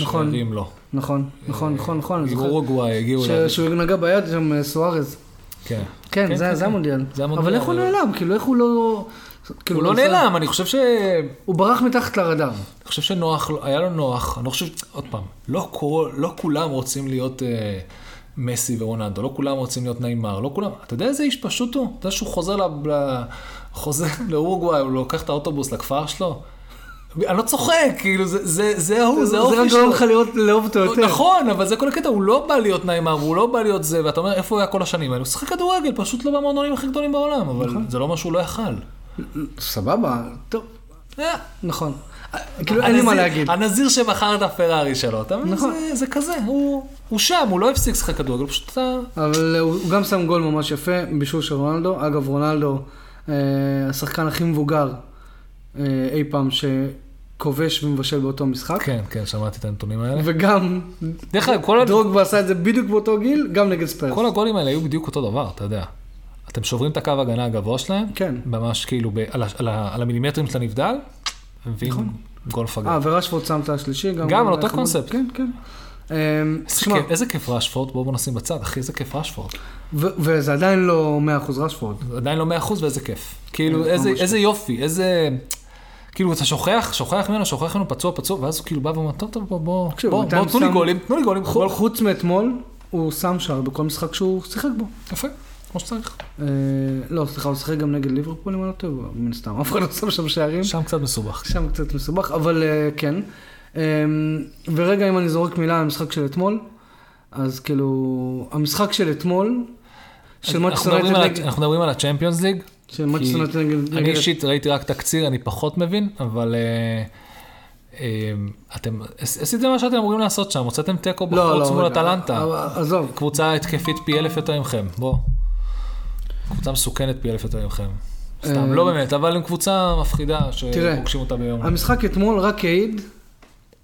נכון, שערים לו. נכון, נכון, נכון, נכון. אורוגוואי הגיעו לה. שהוא נגע ביד שם סוארז. כן, כן, זה המונדיאל. אבל איך הוא נעלם? כאילו, איך הוא לא... הוא לא נעלם, אני חושב ש... הוא ברח מתחת לרדאר. אני חושב שנוח, היה לו נוח. אני חושב, עוד פעם, לא כולם רוצים להיות מסי ורונלדו, לא כולם רוצים להיות ניימאר, לא כולם... אתה יודע איזה איש פשוט הוא? אתה יודע שהוא חוזר לאורוגוואי, הוא לוקח את האוטובוס לכפר שלו? אני לא צוחק, כאילו, זה ההוא, זה האופי שלו. זה רק לא הולך להיות לאהוב אותו יותר. נכון, אבל זה כל הקטע, הוא לא בא להיות נעימה, הוא לא בא להיות זה, ואתה אומר, איפה הוא היה כל השנים? הוא שחק כדורגל, פשוט לא במועדונים הכי גדולים בעולם, אבל זה לא משהו לא יכל. סבבה, טוב. נכון. כאילו אין לי מה להגיד. הנזיר שמחר את הפרארי שלו, זה כזה, הוא שם, הוא לא הפסיק שחק כדורגל, פשוט... אבל הוא גם שם גול ממש יפה, בישול של רונלדו. אגב, רונלדו, השחקן הכי מבוגר אי פעם שכובש ומבשל באותו משחק. כן, כן, שמעתי את הנתונים האלה. וגם דרוגבה עשה את זה בדיוק באותו גיל, גם נגד ספרס. כל הגולים האלה היו בדיוק אותו דבר, אתה יודע. אתם שוברים את הקו ההגנה הגבוה שלהם, ממש כאילו על המילימטרים של הנבדל, ומביאים גול פגר. אה, ורשפורד שם את השלישי. גם על אותו קונספט. כן, כן. איזה כיף רשפורד, בואו נשים בצד, אחי, איזה כיף רשפורד. וזה עדיין לא מאה אחוז רשפורד. עדיין לא מאה אחוז ואיזה כיף. כאילו, איזה יופי, איזה... כאילו, אתה שוכח, שוכח ממנו, שוכח ממנו, פצוע, פצוע, ואז הוא כאילו בא ואומר, טוב, טוב, בואו, תנו לי גולים, תנו לי גולים. חוץ מאתמול, הוא שם שער בכל משחק שהוא שיחק בו. יפה. כמו שצריך. לא, סליחה, הוא שחק גם נגד ליברפול, אם אני לא טוב, מן סתם, אף אחד לא שם שם שערים. שם קצת מסובך. שם קצת מסובך, אבל כן. ורגע, אם אני זורק מילה על המשחק של אתמול, אז כאילו, המשחק של אתמול, של Manchester United... אנחנו מדברים על ה-Champions League. של Manchester United נגד... אני אישית ראיתי רק תקציר, אני פחות מבין, אבל... אתם עשיתם מה שאתם אמורים לעשות שם, הוצאתם טקו בחוץ מול אטלנטה. עזוב. קבוצה התקפית פי אלף יותר ממכם, בוא. קבוצה מסוכנת פי אלף יותר ממכם. סתם, לא באמת, אבל עם קבוצה מפחידה שפוגשים אותה ביום. המשחק אתמול רק העיד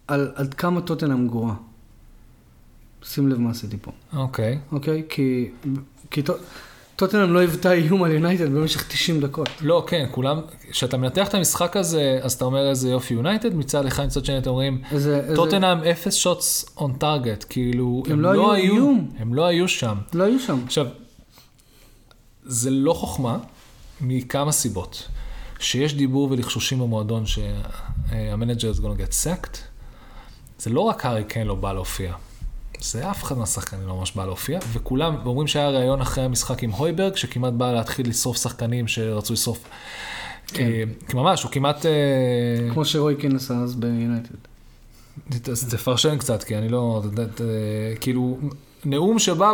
על עד כמה טוטנהאם גרועה. שים לב מה עשיתי פה. אוקיי. אוקיי, כי טוטנהאם לא היוותה איום על יונייטד במשך תשעים דקות. לא, כן, כולם, כשאתה מנתח את המשחק הזה, אז אתה אומר איזה יופי יונייטד, מצד אחד, מצד שני, אתם אומרים, טוטנהאם אפס שוטס און טארגט, כאילו, הם לא היו איום. הם לא היו שם. לא היו שם. עכשיו, זה לא חוכמה מכמה סיבות. שיש דיבור ולחשושים במועדון שהמנג'ר is going to get sacked, זה לא רק הארי קיין לא בא להופיע. זה אף אחד מהשחקנים לא ממש בא להופיע, וכולם אומרים שהיה רעיון אחרי המשחק עם הויברג, שכמעט בא להתחיל לשרוף שחקנים שרצו לשרוף. ממש, הוא כמעט... כמו שרוי קיין עשה אז ביונייטד. זה פרשן קצת, כי אני לא... כאילו... נאום שבא,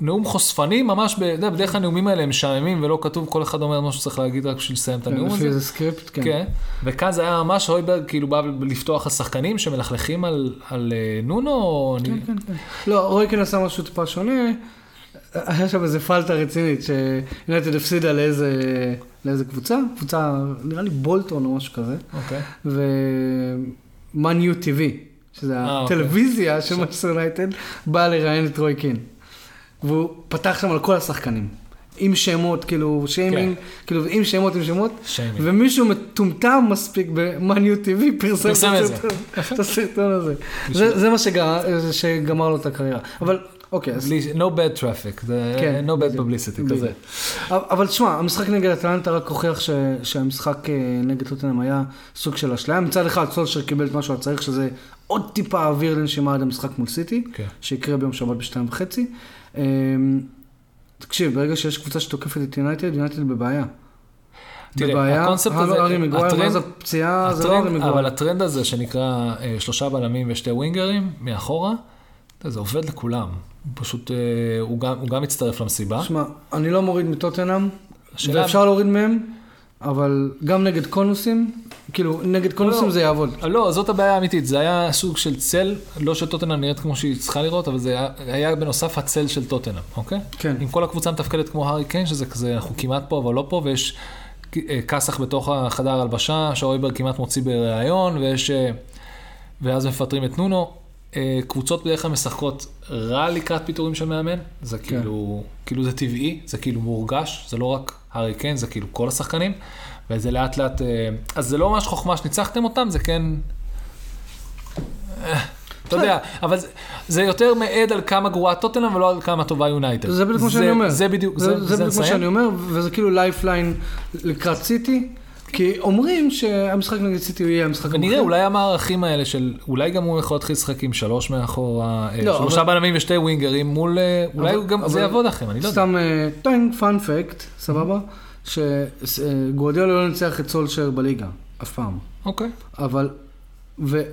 נאום חושפני, ממש בדרך הנאומים האלה הם שעמים ולא כתוב, כל אחד אומר משהו שצריך להגיד רק בשביל לסיים את הנאום הזה. זה סקריפט, כן. וכאן זה היה ממש, הויברג כאילו בא לפתוח השחקנים שמלכלכים על נונו. כן, כן, כן. לא, רויקן עשה משהו טיפה שונה, היה שם איזה פלטה רצינית, שיונייטד הפסידה לאיזה קבוצה, קבוצה נראה לי בולטון או משהו כזה, ומניו טיווי. שזו הטלוויזיה של Manchester United, באה לראיין את רוי קין. והוא פתח שם על כל השחקנים. עם שמות, כאילו, שיימינג, כאילו, עם שמות, עם שמות. ומישהו מטומטם מספיק ב-Man U T V, פרסם את הסרטון הזה. זה מה שגמר לו את הקריירה. אבל, אוקיי. No bad traffic, no bad publicity, כזה. אבל תשמע, המשחק נגד אטלנטה רק הוכיח שהמשחק נגד טוטנהאם היה סוג של אשליה. מצד אחד, סולשר קיבל את משהו הצריך, שזה... עוד טיפה אוויר לנשימה עד המשחק מול סיטי, שיקרה ביום שבת בשתיים וחצי. תקשיב, ברגע שיש קבוצה שתוקפת את יונייטד, יונייטד בבעיה. בבעיה, הרי מגוואר, ואז הפציעה, זה לא הרי מגוואר. אבל הטרנד הזה שנקרא שלושה בלמים ושתי ווינגרים מאחורה, זה עובד לכולם. פשוט הוא גם מצטרף למסיבה. תשמע, אני לא מוריד מטוטנהאם, ואפשר להוריד מהם, אבל גם נגד קונוסים, כאילו נגד קונוסים זה יעבוד. לא, זאת הבעיה האמיתית, זה היה סוג של צל, לא שטוטנהאם נראית כמו שהיא צריכה לראות, אבל זה היה בנוסף הצל של טוטנהאם, אוקיי? כן. עם כל הקבוצה מתפקדת כמו הארי קיין, שזה כזה, אנחנו כמעט פה אבל לא פה, ויש כסח בתוך החדר הלבשה, שהאויבר כמעט מוציא ברעיון, ויש, ואז מפטרים את נונו. קבוצות בדרך כלל משחקות רע לקראת פיתורים של מאמן, זה כאילו, כאילו זה טבעי, זה כאילו מורגש, זה לא רק הארי קיין, זה כאילו כל השחקנים, וזה לאט לאט, אז זה לא ממש חוכמה שניצחתם אותם, זה כן, אתה יודע, אבל זה יותר מעד על כמה גרועה טוטנהאם, ולא על כמה טובה יונייטד. זה בדיוק כמו שאני אומר. זה בדיוק כמו שאני אומר, וזה כאילו לייפליין לקראת סיטי, כי אומרים שהמשחק נגד סיטי יהיה המשחק המחיר. ונראה, אולי המערכים האלה של, אולי גם הוא יכול להתחיל לשחק עם שלוש מאחורה, שלושה בלמים ושתי ווינגרים מול, אולי גם זה יעבוד לכם, אני לא יודע. סתם, טיינג פאנפקט, סבבה, שגוארדיולה לא נצליח את סולשר בליגה, אף פעם. אוקיי. אבל,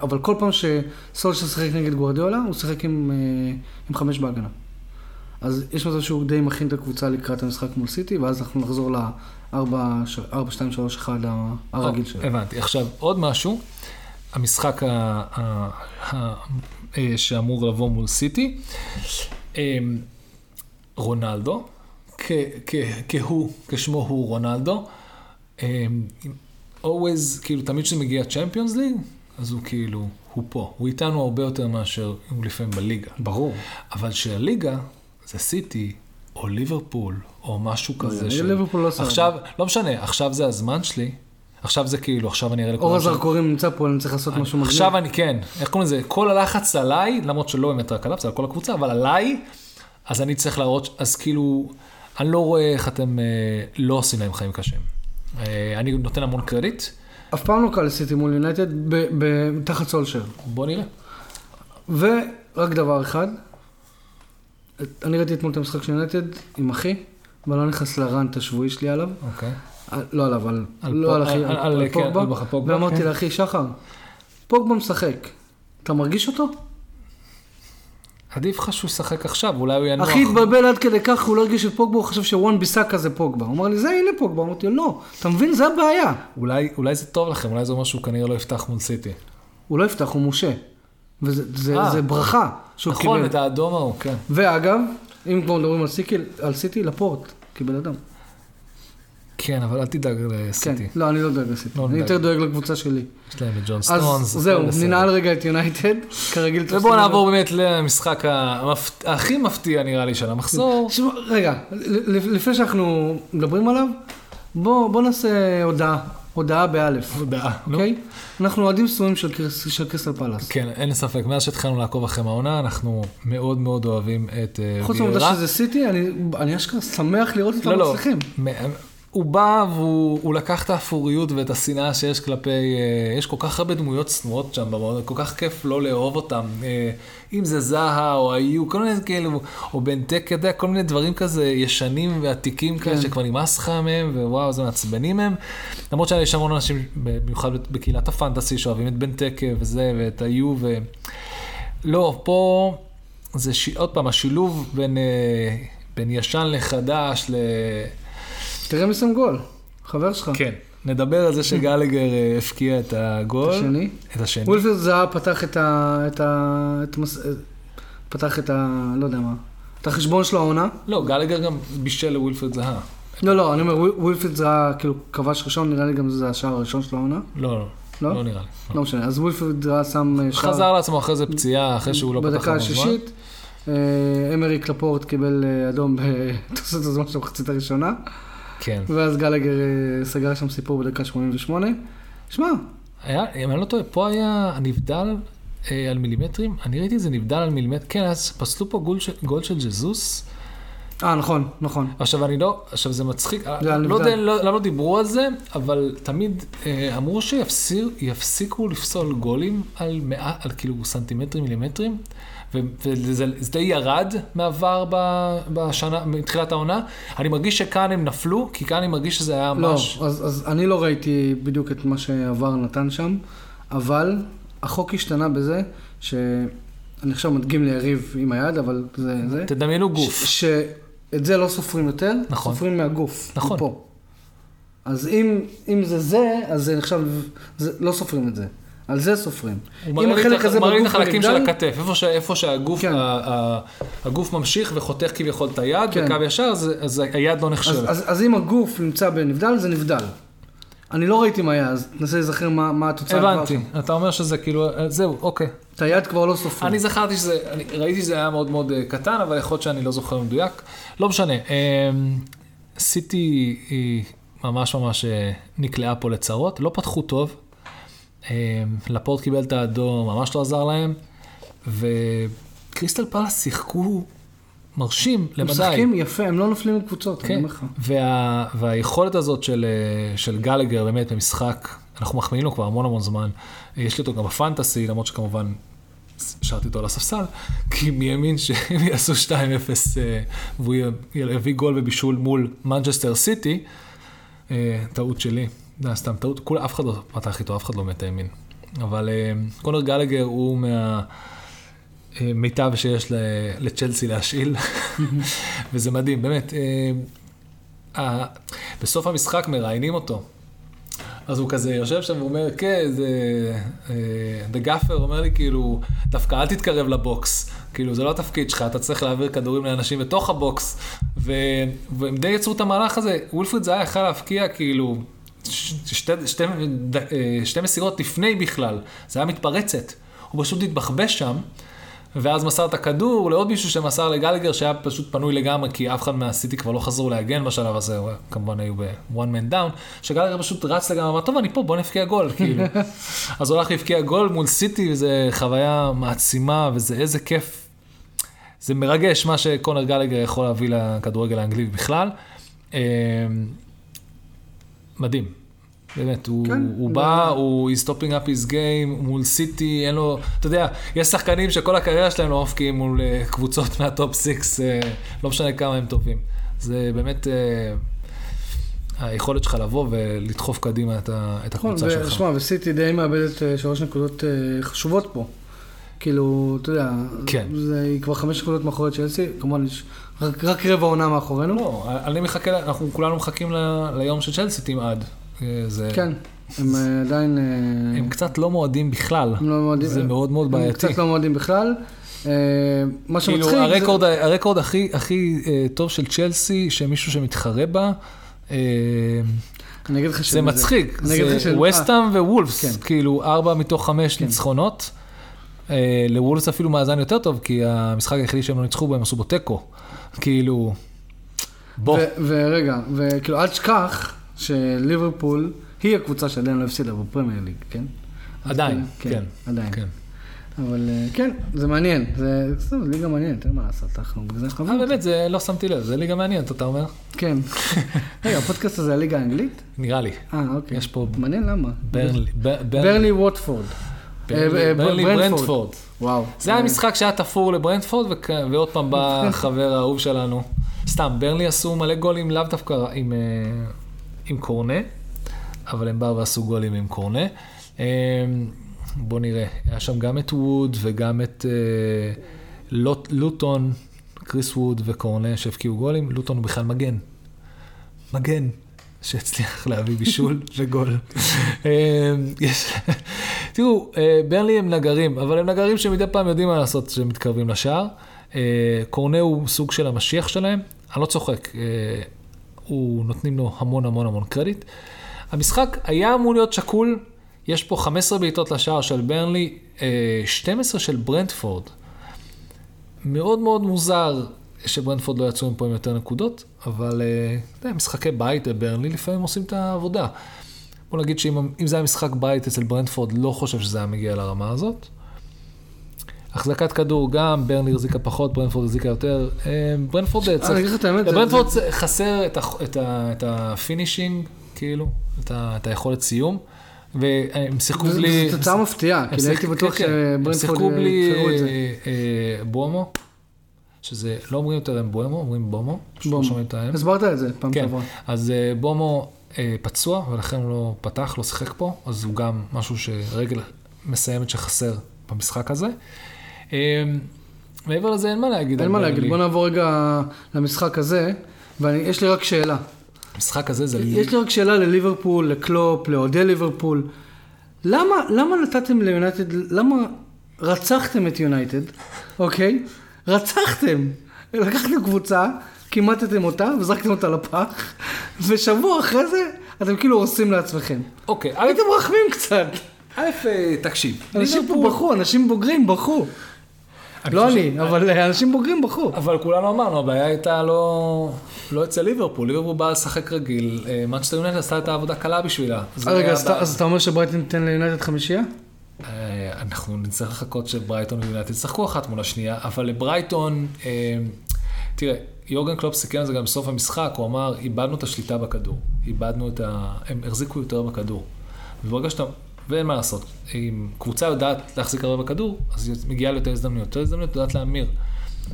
אבל כל פעם שסולשר שיחק נגד גוארדיולה, הוא שיחק עם חמש בהגנה. אז יש מצב שהוא די מכין את הקבוצה לקראת המשחק מול סיטי, ואז אנחנו נחזור ל-ארבע שתיים שלוש אחת, הרגיל שלו. הבנתי. עכשיו, עוד משהו, המשחק שאמור לבוא מול סיטי, רונלדו, כהוא, כשמו הוא רונלדו, always, כאילו, תמיד שזה מגיע Champions League, אז הוא כאילו, הוא פה. הוא איתנו הרבה יותר מאשר הוא לפעמים בליגה. ברור. אבל שהליגה, זה סיטי, או ליברפול, או משהו כזה. ליברפול לא שם. עכשיו, לא משנה, עכשיו זה הזמן שלי, עכשיו זה כאילו, עכשיו אני אראה לכולם. אור הזרקורים נמצא פה, אני צריך לעשות משהו מגניב. עכשיו אני, כן, איך קוראים לזה? כל הלחץ עליי, למרות שלא באמת רק עליו, זה על כל הקבוצה, אבל עליי, אז אני צריך להראות, אז כאילו, אני לא רואה איך אתם לא עושים להם חיים קשים. אני נותן המון קרדיט. אף פעם לא קל לסיטי מול יונייטד, תחת סולשייר. בוא נראה. ורק דבר אחד, אני ראיתי אתמול את המשחק של יונייטד עם אחי, אבל לא נכנס לרנט השבועי שלי עליו. אוקיי. לא עליו, על... לא על אחי, על פוגבה. ואמרתי לאחי, שחר, פוגבה משחק. אתה מרגיש אותו? עדיף לך שהוא שחק עכשיו, אולי הוא ינוח. אחי התבלבל עד כדי כך, הוא לא הרגיש את פוגבה, הוא חשב שוואן ביסאקה זה פוגבה. הוא אמר לי, זה הנה פוגבה. אמרתי, לא, אתה מבין, זה הבעיה. אולי, אולי זה טוב לכם, אולי זה משהו כנראה לא יפתח מול סיטי. הוא לא יפתח, הוא משה. וזה זה, זה ברכה שהוא נכון, קיבל. נכון, את האדום ההוא, כן. ואגב, אם כבר מדברים על, על סיטי, לפורט קיבל אדם. כן, אבל אל תדאג לסיטי. כן, לא, אני לא דואג לסיטי. אני יותר דואג לקבוצה שלי. יש להם את ג'ון סטונס. אז זהו, ננעל רגע את יונייטד, כרגיל. ובואו נעבור באמת למשחק הכי מפתיע, נראה לי, של המחזור. רגע, לפני שאנחנו מדברים עליו, בואו נעשה הודעה. הודעה באלף. הודעה, נו. אנחנו אוהדים סומים של קריסטל פלאס. כן, אין ספק. מאז שהתחלנו לעקוב אחרי העונה, אנחנו מאוד מאוד אוהבים את ויארה. חוץ מהעובדה שזה סיטי, אני אשכרה שמח לראות את המצליחים. הוא בא והוא לקח את האפוריות ואת השנאה שיש כלפי, יש כל כך הרבה דמויות צנועות שם, כל כך כיף לא לאהוב אותם, אם זה זהה או היו, כל מיני כאלו, או בנטק, כל מיני דברים כזה ישנים ועתיקים כאלה, שכבר נמאס לך מהם, ווואו, זה מעצבנים מהם. למרות שיש המון אנשים, במיוחד בקהילת הפנטסי, שאוהבים את בנטק וזה, ואת היו, ולא, פה זה עוד פעם, השילוב בין ישן לחדש, ל... תראה מסם גול, חבר שלך. כן, נדבר על זה שגלגר הפקיע את הגול. את השני. את השני. וולפרד זהה פתח את ה... את ה... את מס... פתח את ה... לא יודע מה. את החשבון שלו העונה. לא, גלגר גם בישל לוולפרד זהה. לא, לא, אני אומר, וולפרד זהה כאילו כבש ראשון, נראה לי גם זה השער הראשון שלו העונה. לא, לא. לא? לא נראה לי. לא משנה, אז וולפרד זהה שם שער... חזר לעצמו אחרי זה פציעה, אחרי שהוא לא פתח בדקה השישית. אמריק לפורט קיבל אדום בתוספת הזמן של המחצית הראשונה. כן. ואז גלגר סגר שם סיפור בדקה שמונים ושמונה. שמע. אם אני לא טועה, פה היה הנבדל אה, על מילימטרים. אני ראיתי זה נבדל על מילימטרים. כן, אז פסלו פה גול של, גול של ג'זוס. אה, נכון, נכון. עכשיו אני לא, עכשיו זה מצחיק. זה לא יודע, לא, לא, לא דיברו על זה, אבל תמיד אה, אמרו שיפסיקו לפסול גולים על, מאה, על כאילו סנטימטרים, מילימטרים. וזה די ירד מעבר בשנה, מתחילת העונה. אני מרגיש שכאן הם נפלו, כי כאן אני מרגיש שזה היה ממש... לא, אז, אז אני לא ראיתי בדיוק את מה שעבר נתן שם, אבל החוק השתנה בזה, שאני עכשיו מדגים ליריב עם היד, אבל זה... זה תדמיינו גוף. ש, שאת זה לא סופרים יותר, נכון. סופרים מהגוף. נכון. פה. אז אם, אם זה זה, אז זה עכשיו לא סופרים את זה. על זה סופרים. הוא מראה את החלקים של הכתף, איפה שהגוף ממשיך וחותך כביכול את היד, בקו ישר, אז היד לא נחשבת. אז אם הגוף נמצא בנבדל, זה נבדל. אני לא ראיתי מה היה, אז תנסה לזכר מה התוצאה. הבנתי, אתה אומר שזה כאילו, זהו, אוקיי. את היד כבר לא סופרים. אני זכרתי שזה, ראיתי שזה היה מאוד מאוד קטן, אבל יכול להיות שאני לא זוכר מדויק. לא משנה, סיטי היא ממש ממש נקלעה פה לצרות, לא פתחו טוב, לפורט קיבל את האדום, ממש לא עזר להם, וקריסטל פלאס שיחקו מרשים למדי. משחקים יפה, הם לא נופלים לקבוצות. כן, וה... והיכולת הזאת של, של גלגר באמת במשחק, אנחנו מחמיאים לו כבר המון המון זמן, יש לי אותו גם בפנטסי, למרות שכמובן שרתי אותו על הספסל, כי מי האמין שהם יעשו שתיים אפס, והוא יביא גול ובישול מול מנצ'סטר סיטי, טעות שלי. לא, סתם, טעות, כולה אף אחד לא פתח איתו, אף אחד לא מתאמין. אבל קונר גלגר הוא מה... מיטב שיש לצ'לסי להשאיל, וזה מדהים, באמת. בסוף המשחק מראיינים אותו, אז הוא כזה יושב שם ואומר, כן, דגאפר אומר לי, כאילו, דווקא אל תתקרב לבוקס, כאילו, זה לא התפקיד שלך, אתה צריך להעביר כדורים לאנשים בתוך הבוקס, והם די יצרו את המהלך הזה, וולפריד זה היה יכל להפקיע, כאילו, שתי מסירות לפני בכלל, זה היה מתפרצת, הוא פשוט התבחבש שם, ואז מסר את הכדור לעוד מישהו שמסר לגלגר, שהיה פשוט פנוי לגמרי, כי אף אחד מהסיטי כבר לא חזרו להגן בשלב הזה, כמובן היו ב-one man down, שגלגר פשוט רץ לגמרי, אמר, טוב, אני פה, בוא נפקיע גול, כאילו. אז הולך להפקיע גול מול סיטי, וזו חוויה מעצימה, וזה איזה כיף. זה מרגש מה שקונר גלגר יכול להביא לכדורגל האנגלי בכלל. מדהים. באמת, הוא, כן, הוא בא, הוא is stopping up his game, מול סיטי, אין לו, אתה יודע, יש שחקנים שכל הקריירה שלהם לא מפקיעים מול uh, קבוצות מהטופ סיקס, uh, לא משנה כמה הם טובים. זה באמת uh, היכולת שלך לבוא ולדחוף קדימה את, ה, את הקבוצה ו- שלך. שמע, וסיטי די מאבדת uh, שלוש נקודות uh, חשובות פה. כאילו, אתה יודע, כן. זה, היא כבר חמש נקודות מאחורי צ'לסי, כמובן יש רק, רק רבע עונה מאחורינו. לא, אני מחכה, אנחנו כולנו מחכים ל, ליום שצ'לסי תמעד. זה... כן, הם עדיין... הם קצת לא מועדים בכלל, הם לא מועדים, זה מאוד מאוד בעייתי. הם קצת לא מועדים בכלל, מה שמצחיק... הרקורד, זה... הרקורד הכי, הכי טוב של צ'לסי, שמישהו שמתחרה בה, אני אגיד לך זה מצחיק, זה, זה ווסטהאם ווולפס, כן. כאילו ארבע מתוך חמש כן. ניצחונות, לוולפס אפילו מאזן יותר טוב, כי המשחק היחידי שהם לא ניצחו בו, הם עשו בו טקו, כאילו... בוא. ו- ורגע, וכאילו עד שכך, שליברפול היא הקבוצה שעדיין לא הפסידה בפרמייר ליג, כן? עדיין, כן. עדיין. אבל כן, זה מעניין. זה ליגה מעניינת, אין מה לעשות, אנחנו בגלל חברים. אבל באמת, זה לא שמתי לב, זה ליגה מעניינת, אתה אומר? כן. רגע, הפודקאסט הזה הליגה האנגלית? נראה לי. אה, אוקיי. יש פה... מעניין למה? ברלי ווטפורד. ברלי ברנטפורד. וואו. זה היה משחק שהיה תפור לברנטפורד, ועוד פעם בא חבר האהוב שלנו. סתם, ברלי עשו מלא גולים, לאו דווקא עם... עם קורנה, אבל הם באו ועשו גולים עם קורנה. בוא נראה, היה שם גם את ווד וגם את לוטון, קריס ווד וקורנה שהפקיעו גולים, לוטון הוא בכלל מגן. מגן שהצליח להביא בישול וגול. תראו, ברלי הם נגרים, אבל הם נגרים שמדי פעם יודעים מה לעשות שמתקרבים לשער. קורנה הוא סוג של המשיח שלהם, אני לא צוחק. הוא נותנים לו המון המון המון קרדיט. המשחק היה אמור להיות שקול, יש פה חמש עשרה בעיטות לשער של ברנלי, שתים עשרה של ברנטפורד. מאוד מאוד מוזר שברנטפורד לא יצאו עם פה עם יותר נקודות, אבל די, משחקי בית ברנלי לפעמים עושים את העבודה. בוא נגיד שאם זה היה משחק בית אצל ברנטפורד, לא חושב שזה היה מגיע לרמה הזאת. החזקת כדור גם, ברנלי הרזיקה פחות, ברנפורד הרזיקה יותר. ברנפורד חסר את הפינישינג, כאילו, את היכולת סיום, והם שיחקו בלי... זו תוצאה מפתיעה, כאילו הייתי בטוח שברנפורד... הם שיחקו בלי בומו, שזה לא אומרים יותר הם בומו, אומרים בומו. בומו, הסברת את זה פעם כבר. אז בומו פצוע, ולכן הוא לא פתח, לא שיחק פה, אז הוא גם משהו שרגל מסיימת שחסר במשחק הזה. מעבר לזה אין מה להגיד. אין מה להגיד, בוא נעבור רגע למשחק הזה, ויש לי רק שאלה. המשחק הזה זה... יש לי רק שאלה לליברפול, לקלופ, לעודי ליברפול. למה, למה נתתם ליונייטד, למה רצחתם את יונייטד, אוקיי? רצחתם. לקחתם קבוצה, כימטתם אותה, וזרקתם אותה לפח, ושבוע אחרי זה, אתם כאילו עושים לעצמכם. אוקיי. הייתם רחמים קצת. א', תקשיב. אנשים פה בחו, אנשים בוגרים בחו. לא אני, אבל אנשים בוגרים בחו. אבל כולנו אמרנו, הבעיה הייתה לא אצל ליברפול. ליברפול בא לשחק רגיל. מנצ'סטר יונייטד עשתה את העבודה קלה בשבילה. רגע, אז אתה אומר שברייטון תיתן ליונייטד חמישייה? אנחנו נצטרך לחכות שברייטון ויונייטד ישחקו אחת מול השנייה, אבל לברייטון, תראה, יורגן קלופ סיכם זה גם בסוף המשחק, הוא אמר, איבדנו את השליטה בכדור. איבדנו את ה... הם החזיקו יותר בכדור. וברגע שאתה... ואין מה לעשות, אם קבוצה יודעת להחזיק הרבה בכדור, אז היא מגיעה ליותר הזדמנויות, יותר הזדמנויות יודעת להמיר.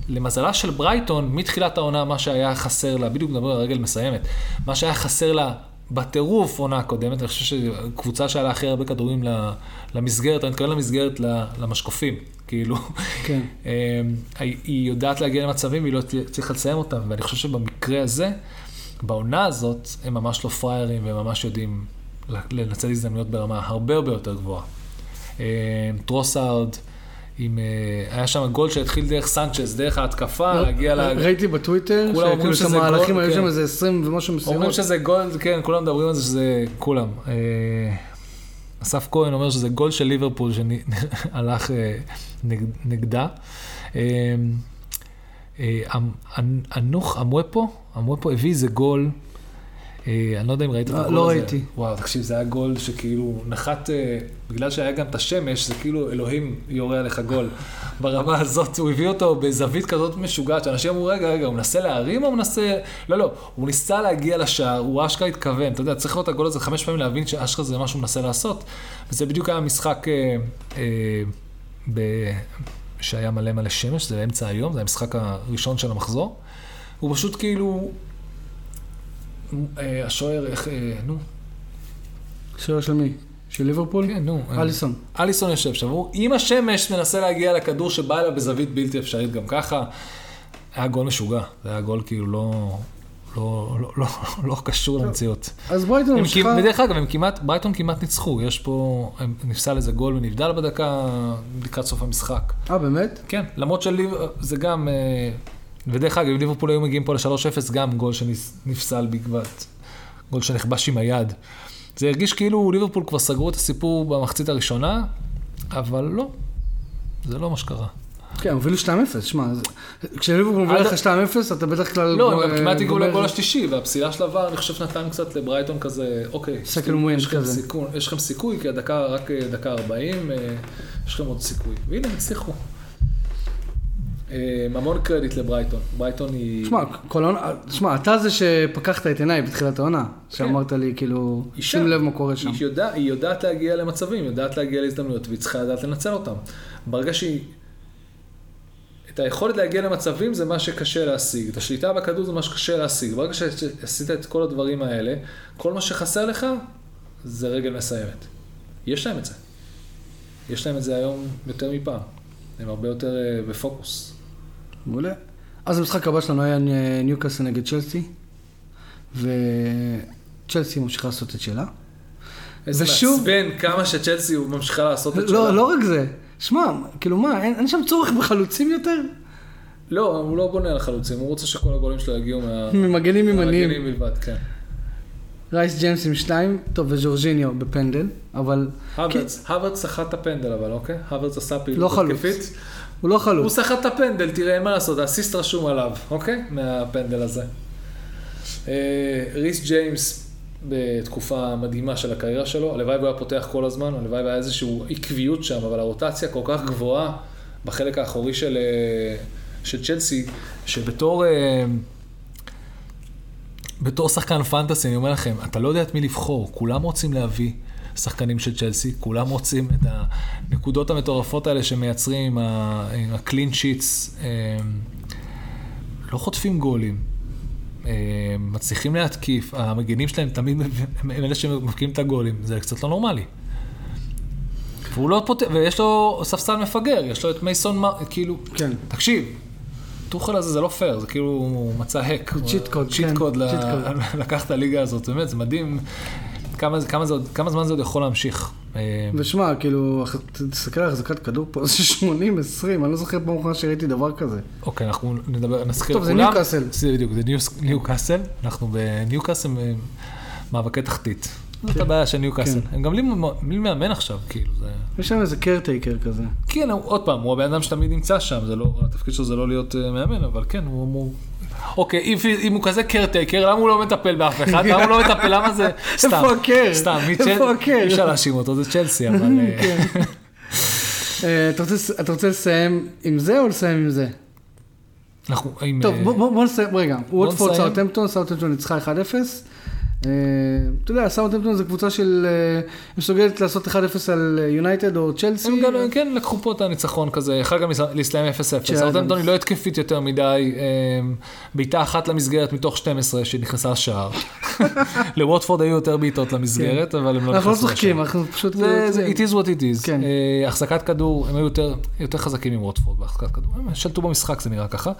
למזלה של ברייטון, מתחילת העונה, מה שהיה חסר לה, בדיוק מדבר על הרגל מסיימת, מה שהיה חסר לה בטירוף עונה קודמת, אני חושב שקבוצה שעלה הכי הרבה כדורים למסגרת, אני מתכוון למסגרת למשקופים, כאילו, היא יודעת להגיע למצבים, היא לא צריכה לסיים אותם, ואני חושב שבמקרה הזה, בעונה הזאת, הם ממש לא פריירים, והם ממש יודעים לנצל הזדמנויות ברמה הרבה הרבה יותר גבוהה. טרוסארד, עם, היה שם גול שהתחיל דרך סנצ'ס, דרך ההתקפה, להגיע לה... ראיתי בטוויטר, שכאילו שם מהלכים היו שם איזה עשרים ומשהו מסירות. אומרים שזה גול, כן, כולם מדברים על זה שזה, כולם. אסף כהן אומר שזה גול של ליברפול שהלך נגדה. אנוך אמופה, אמופה הביא איזה גול, אני לא יודע אם ראית את הגול הזה. לא ראיתי. וואו, תקשיב, זה היה גול שכאילו נחת, בגלל שהיה גם את השמש, זה כאילו אלוהים יורה עליך גול. ברמה הזאת, הוא הביא אותו בזווית כזאת משוגעת, שאנשים אמרו, רגע, רגע, הוא נסה להרים או הוא נסה... לא, לא, הוא ניסה להגיע לשער, הוא אשכרה התכוון, אתה יודע, צריך לראות את הגול הזה חמש פעמים להבין שאשכרה זה מה שהוא מנסה לעשות. וזה בדיוק היה משחק שהיה מלא מלא שמש, זה באמצע היום, זה המשחק הראשון של המחזור. הוא פשוט כאילו... השוער, איך, נו. השוער של מי? של ליברפול? כן, נו. אליסון. אליסון יושב שם, הוא עם השמש מנסה להגיע לכדור שבא אליו בזווית בלתי אפשרית גם ככה. היה גול משוגע, זה היה גול כאילו לא, לא, לא, לא, לא קשור למציאות. אז ברייטון משכה... בדרך אגב, הם כמעט, ברייטון כמעט ניצחו, יש פה, הם נפסל איזה גול ונבדל בדקה, בדקת סוף המשחק. אה, באמת? כן, למרות שלי, זה גם... ודרך אגב, ליברפול היו מגיעים פה ל-שלוש אפס, גם גול שנפסל בגבת, גול שנחבש עם היד. זה הרגיש כאילו ליברפול כבר סגרו את הסיפור במחצית הראשונה, אבל לא, זה לא מה שקרה. כן, הובילו שתיים אפס, שמע, כשליברפול מוביל לך שתיים אפס, אתה בטח כלל... לא, הם כמעט הגיעו לגול השלישי, והפסילה של עבר, אני חושב נתן קצת לברייטון כזה, אוקיי, יש לכם סיכוי, כי הדקה רק דקה ארבעים, יש לכם עוד סיכוי, והנה הם הצליחו. המון קרדיט לברייטון. ברייטון היא... תשמע, אתה זה שפקחת את עיניי בתחילת העונה, שאמרת לי, כאילו, שים לב מה קורה שם. היא יודעת להגיע למצבים, יודעת להגיע להזדמנויות, והיא צריכה לדעת לנצל אותם. ברגע שהיא... את היכולת להגיע למצבים זה מה שקשה להשיג, את השליטה בכדור זה מה שקשה להשיג. ברגע שעשית את כל הדברים האלה, כל מה שחסר לך זה רגל מסיימת. יש להם את זה. יש להם את זה היום יותר מפעם. הם הרבה יותר בפוקוס. מעולה. אז המשחק הבא שלנו היה ניוקאסל נגד צ'לסי, וצ'לסי ממשיכה לעשות את שלה. איזה מעצבן כמה שצ'לסי ממשיכה לעשות את שלה. לא, לא רק זה. שמע, כאילו מה, אין שם צורך בחלוצים יותר? לא, הוא לא בונה על החלוצים, הוא רוצה שכל הגולים שלו יגיעו ממגנים ימניים. ממגנים בלבד, כן. רייס ג'יימס עם שניים, טוב, וז'ורג'יניו בפנדל, אבל... הוורץ, הוורץ סחט את הפנדל, אבל אוקיי? הוורץ עשה פעילות תקפית. הוא לא חלוץ. הוא סחט את הפנדל, תראה מה לעשות, האסיסט רשום עליו, אוקיי? מהפנדל הזה. רייס ג'יימס בתקופה מדהימה של הקריירה שלו, הלוואי הוא היה פותח כל הזמן, הלוואי היה איזושהי עקביות שם, אבל הרוטציה כל כך גבוהה בחלק האחורי של צ'לסי, שבתור... בתור שחקן פנטסי, אני אומר לכם, אתה לא יודע את מי לבחור, כולם רוצים להביא שחקנים של צ'לסי, כולם רוצים את הנקודות המטורפות האלה שמייצרים עם הקלין שיטס, לא חוטפים גולים, מצליחים להתקיף, המגנים שלהם תמיד הם אלה שמבקיעים את הגולים, זה קצת לא נורמלי. והוא לא פותח, ויש לו ספסל מפגר, יש לו את מייסון, כאילו, כן. תקשיב, תוכל הזה, זה לא פייר, זה כאילו הוא מצא הק. צ'יט קוד, כן. צ'יט קוד לקח את הליגה הזאת, באמת, זה מדהים. כמה זמן זה עוד יכול להמשיך. ושמע, כאילו, תסתכל על החזקת כדור פה, זה שמונים עשרים, אני לא זוכר פעם אחרונה שראיתי דבר כזה. אוקיי, אנחנו נדבר, נזכיר לכולם. טוב, זה ניוקאסל. בדיוק, זה ניוקאסל. אנחנו בניוקאסל מאבקי תחתית. זאת הבעיה של ניוקאסל. הם גם בלי מאמן עכשיו, כאילו. יש שם איזה קרטייקר כזה. כן, עוד פעם, הוא הבן אדם שתמיד נמצא שם, התפקיד שלו זה לא להיות מאמן, אבל כן, הוא אמור... אוקיי, אם הוא כזה קרטייקר, למה הוא לא מטפל באף אחד? למה הוא לא מטפל? למה זה... איפה הקר? סתם, אי אפשר להשים אותו, זה צ'לסי, אבל... אתה רוצה לסיים עם זה או לסיים עם זה? טוב, בואו נסיים, רגע. וודפורד סאות'המפטון, סאות'המפטון ניצחה אחת אפס. אתה יודע, סאות'המפטון זה קבוצה של מסוגלת לעשות אחד אפס על יונייטד או צ'לסי. הם גם כן לקחו פה את הניצחון כזה, אחר גם להסליים אפס אפס. סאות'המפטון היא לא התקפית יותר מדי, בעיטה אחת למסגרת מתוך שתים עשרה שנכנסה השער. לווטפורד היו יותר בעיטות למסגרת, אבל הם לא נכנסו. אנחנו לא צוחקים, אנחנו פשוט... It is what it is. החזקת כדור, הם היו יותר חזקים עם ווטפורד בהחזקת כדור. הם שלטו במשחק, זה נראה ככה.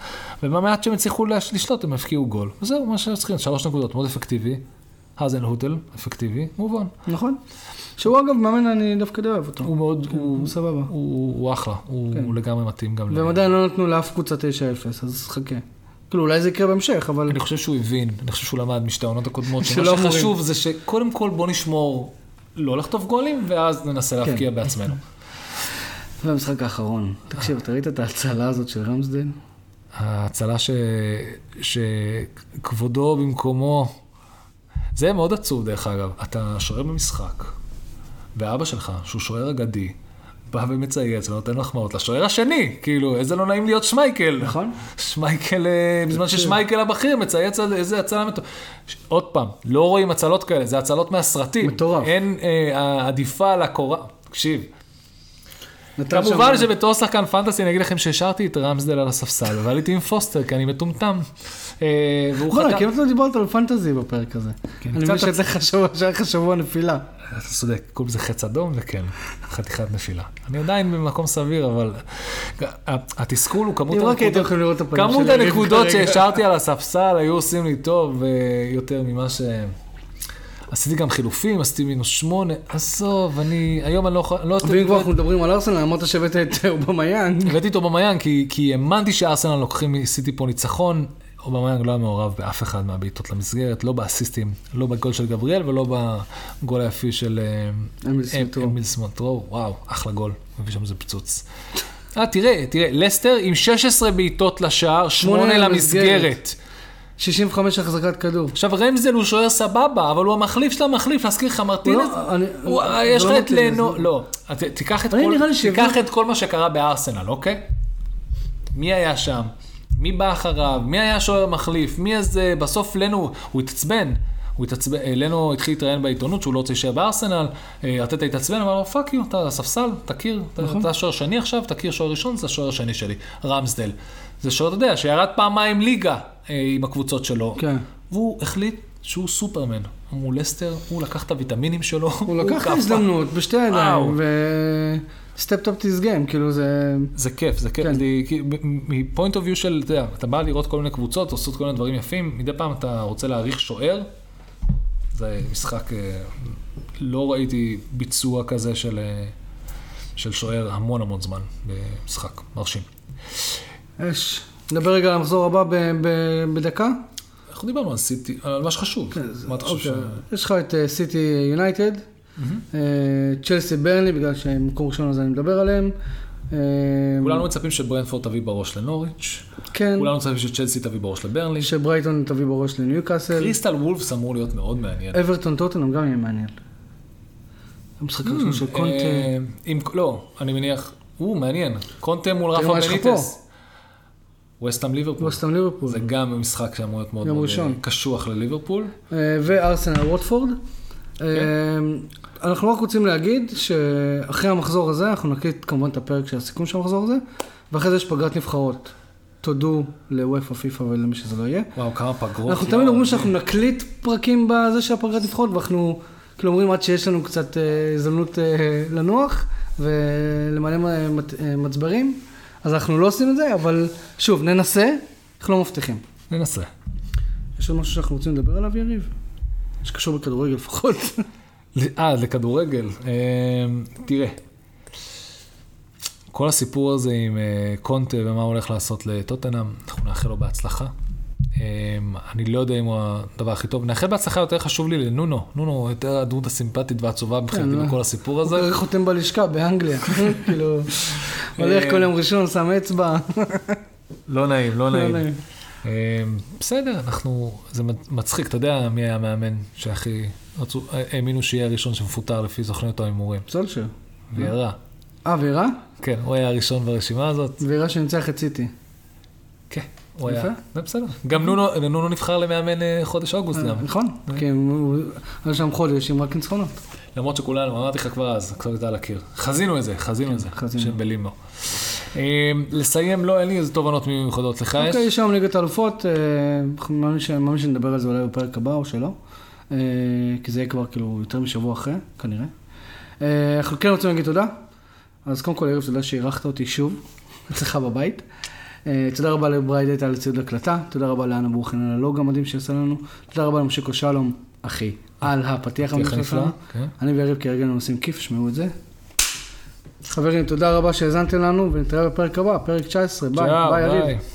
ובמעט שהם הצליחו לשלוט, הם הפקיעו גול. וזהו, מה שצריכים, שלוש נקודות, מאוד אפקטיבי. אז אין הוטל, אפקטיבי, מובן. נכון. שהוא אגב, מאמן אני דווקא די אוהב אותו. הוא מאוד, הוא סבבה. הוא אחלה, הוא לגמרי מתאים גם. והם עדיין לא נתנו לאף קבוצה תשע אפס, אז חכה. כאילו, אולי זה יקרה בהמשך, אבל... אני חושב שהוא הבין, אני חושב שהוא למד משתי העונות הקודמות, שמה שחשוב זה שקודם כל בוא נשמור לא לחטוף גולים, ואז ננסה להפקיע בעצמנו. והמשחק האחרון, תקשיב, תראית את ההצלה הזאת של רמסדן? ההצלה שכבודו במקומו זה מאוד עצוב דרך אגב, אתה שוער במשחק, ואבא שלך, שהוא שוער אגדי, בא ומצייץ ונותן מחמאות לשוער השני, כאילו, איזה לא נעים להיות שמייקל. נכון. שמייקל, בזמן ששמייקל הבכיר מצייץ על איזה הצלה מטורף. עוד פעם, לא רואים הצלות כאלה, זה הצלות מהסרטים. מטורף. אין עדיפה לקורה, תקשיב. כמובן שבתור שחקן פנטסי אני אגיד לכם שהשארתי את רמסדל על הספסל ועליתי עם פוסטר כי אני מטומטם. לא, כמעט לא דיברת על פנטסי בפרק הזה. אני חושב שזה חשבוע נפילה. אתה צודק, כל זה חץ אדום וכן, חתיכת נפילה. אני עדיין במקום סביר, אבל התסכול הוא כמות הנקודות שהשארתי על הספסל היו עושים לי טוב יותר ממה ש... עשיתי גם חילופים, עשיתי מינוס שמונה, עזוב, אני, היום אני לא... ואם כבר אנחנו מדברים על ארסנל, אמרת שהבאת את אובמיאנג. הבאתי את אובמיאנג, כי האמנתי שארסנל לוקחים, עשיתי פה ניצחון, אובמיאנג לא היה מעורב באף אחד מהבעיטות למסגרת, לא באסיסטים, לא בגול של גבריאל, ולא בגול היפי של... אמיל סמטרו, וואו, אחלה גול, מביא שם זה פצוץ. אה, תראה, תראה, לסטר עם שש עשרה בעיטות לשער, שמונה למסגרת. שישים וחמש החזקת כדור. עכשיו רמזל הוא שוער סבבה, אבל הוא המחליף שלה מחליף, להזכיר לך מרטינס, יש לך את לנו, לא, תיקח את כל מה שקרה בארסנל, אוקיי? מי היה שם? מי בא אחריו? מי היה שוער מחליף? מי איזה, בסוף לנו, הוא התעצבן, לנו התחיל להתראיין בעיתונות שהוא לא רוצה להישאר בארסנל, ארטטה התעצבן, אמר לו, פאק יו, אתה ספסל, תכיר, אתה שוער שני עכשיו, תכיר שוער ראשון, זה השוער השני שלי, רמסדל. זה שאתה יודע, שירד פעמיים ליגה עם הקבוצות שלו, והוא החליט שהוא סופרמן, הוא לסטר, הוא לקח את הוויטמינים שלו, הוא לקח הזדמנות בשתי ידיים, וסטפט אפ דיס גיים, כאילו זה... זה כיף, זה כיף, מפוינט אוף יו של, אתה יודע, אתה בא לראות כל מיני קבוצות, עושות כל מיני דברים יפים, מדי פעם אתה רוצה להעריך שוער, זה משחק, לא ראיתי ביצוע כזה של שוער המון המון זמן במשחק, מרשים. יש, נדבר רגע על המחזור הבא בדקה. אנחנו דיברנו על סיטי, על מה שחשוב. יש לך את סיטי יונייטד, צ'לסי ברנלי, בגלל שהמקום ראשון הזה אני מדבר עליהם. כולנו מצפים שברנפורד תביא בראש לנוריץ', כולנו מצפים שצ'לסי תביא בראש לברנלי, שברייטון תביא בראש לניוקאסל. קריסטל וולפס אמור להיות מאוד מעניין. אברטון טוטנהאם גם יהיה מעניין. המשחק הראשון של קונטה. לא, אני מניח, הוא מעניין. קונטה מול רפה בניטס. וסטאם ליברפול. וסטאם ליברפול. זה גם משחק שאמור להיות מאוד מאוד קשוח לליברפול. וארסנל ווטפורד. אנחנו רק רוצים להגיד שאחרי המחזור הזה, אנחנו נקליט כמובן את הפרק של הסיכום של המחזור הזה, ואחרי זה יש פגרת נבחרות. תודו לוויפה, פיפה ולמי שזה לא יהיה. וואו, כמה פגרות. אנחנו תמיד אומרים שאנחנו נקליט פרקים בזה של הפגרת נבחרות, ואנחנו כאילו אומרים עד שיש לנו קצת הזדמנות לנוח ולמלא מצברים. אז אנחנו לא עושים את זה, אבל שוב, ננסה, אנחנו לא מבטיחים. ננסה. יש עוד משהו שאנחנו רוצים לדבר עליו, יריב? שקשור בכדורגל לפחות. אה, לכדורגל. תראה, כל הסיפור הזה עם קונטה ומה הוא הולך לעשות לטוטנהאם, אנחנו נאחל לו בהצלחה. אני לא יודע אם הוא הדבר הכי טוב. נאחל בהצלחה יותר חשוב לי לנונו. נונו יותר הדמות הסימפטית והעצובה בחינתי בכל הסיפור הזה. הוא חותם בלשכה באנגליה. כאילו, הולך כל יום ראשון, שם אצבע. לא נעים, לא נעים. בסדר, אנחנו, זה מצחיק. אתה יודע מי היה המאמן שהכי האמינו שיהיה הראשון שמפוטר לפי סוכניות ההימורים? סולשייר. וירה. אה, וירה? כן, הוא היה הראשון ברשימה הזאת. וירה שנמצא חציתי. כן. יפה. זה בסדר. גם נונו נבחר למאמן חודש אוגוסט גם. נכון. כי הוא היה שם חודש עם רק ניצחונות. למרות שכולנו, אמרתי לך כבר אז, קצת הייתה על הקיר. חזינו את זה, חזינו את זה. שם בלימו. לסיים, לא, אין לי איזה תובנות מיוחדות לך. אוקיי, יש שם ליגת האלופות. מאמין שנדבר על זה אולי בפרק הבא או שלא. כי זה יהיה כבר כאילו יותר משבוע אחרי, כנראה. אנחנו כן רוצים להגיד תודה. אז קודם כל, ערב, תודה שאירחת אותי שוב אצלך בבית. תודה רבה לבריידט על ציוד הקלטה, תודה רבה לאנה ברוכן על הלוג המדהים שעשה לנו, תודה רבה למשה כושלום, אחי, על הפתיח המתחפה. אני ויריב כרגע עושים כיף, שמעו את זה. חברים, תודה רבה שהזנתם לנו, ונתראה בפרק הבא, פרק תשע עשרה, ביי, ביי יריב.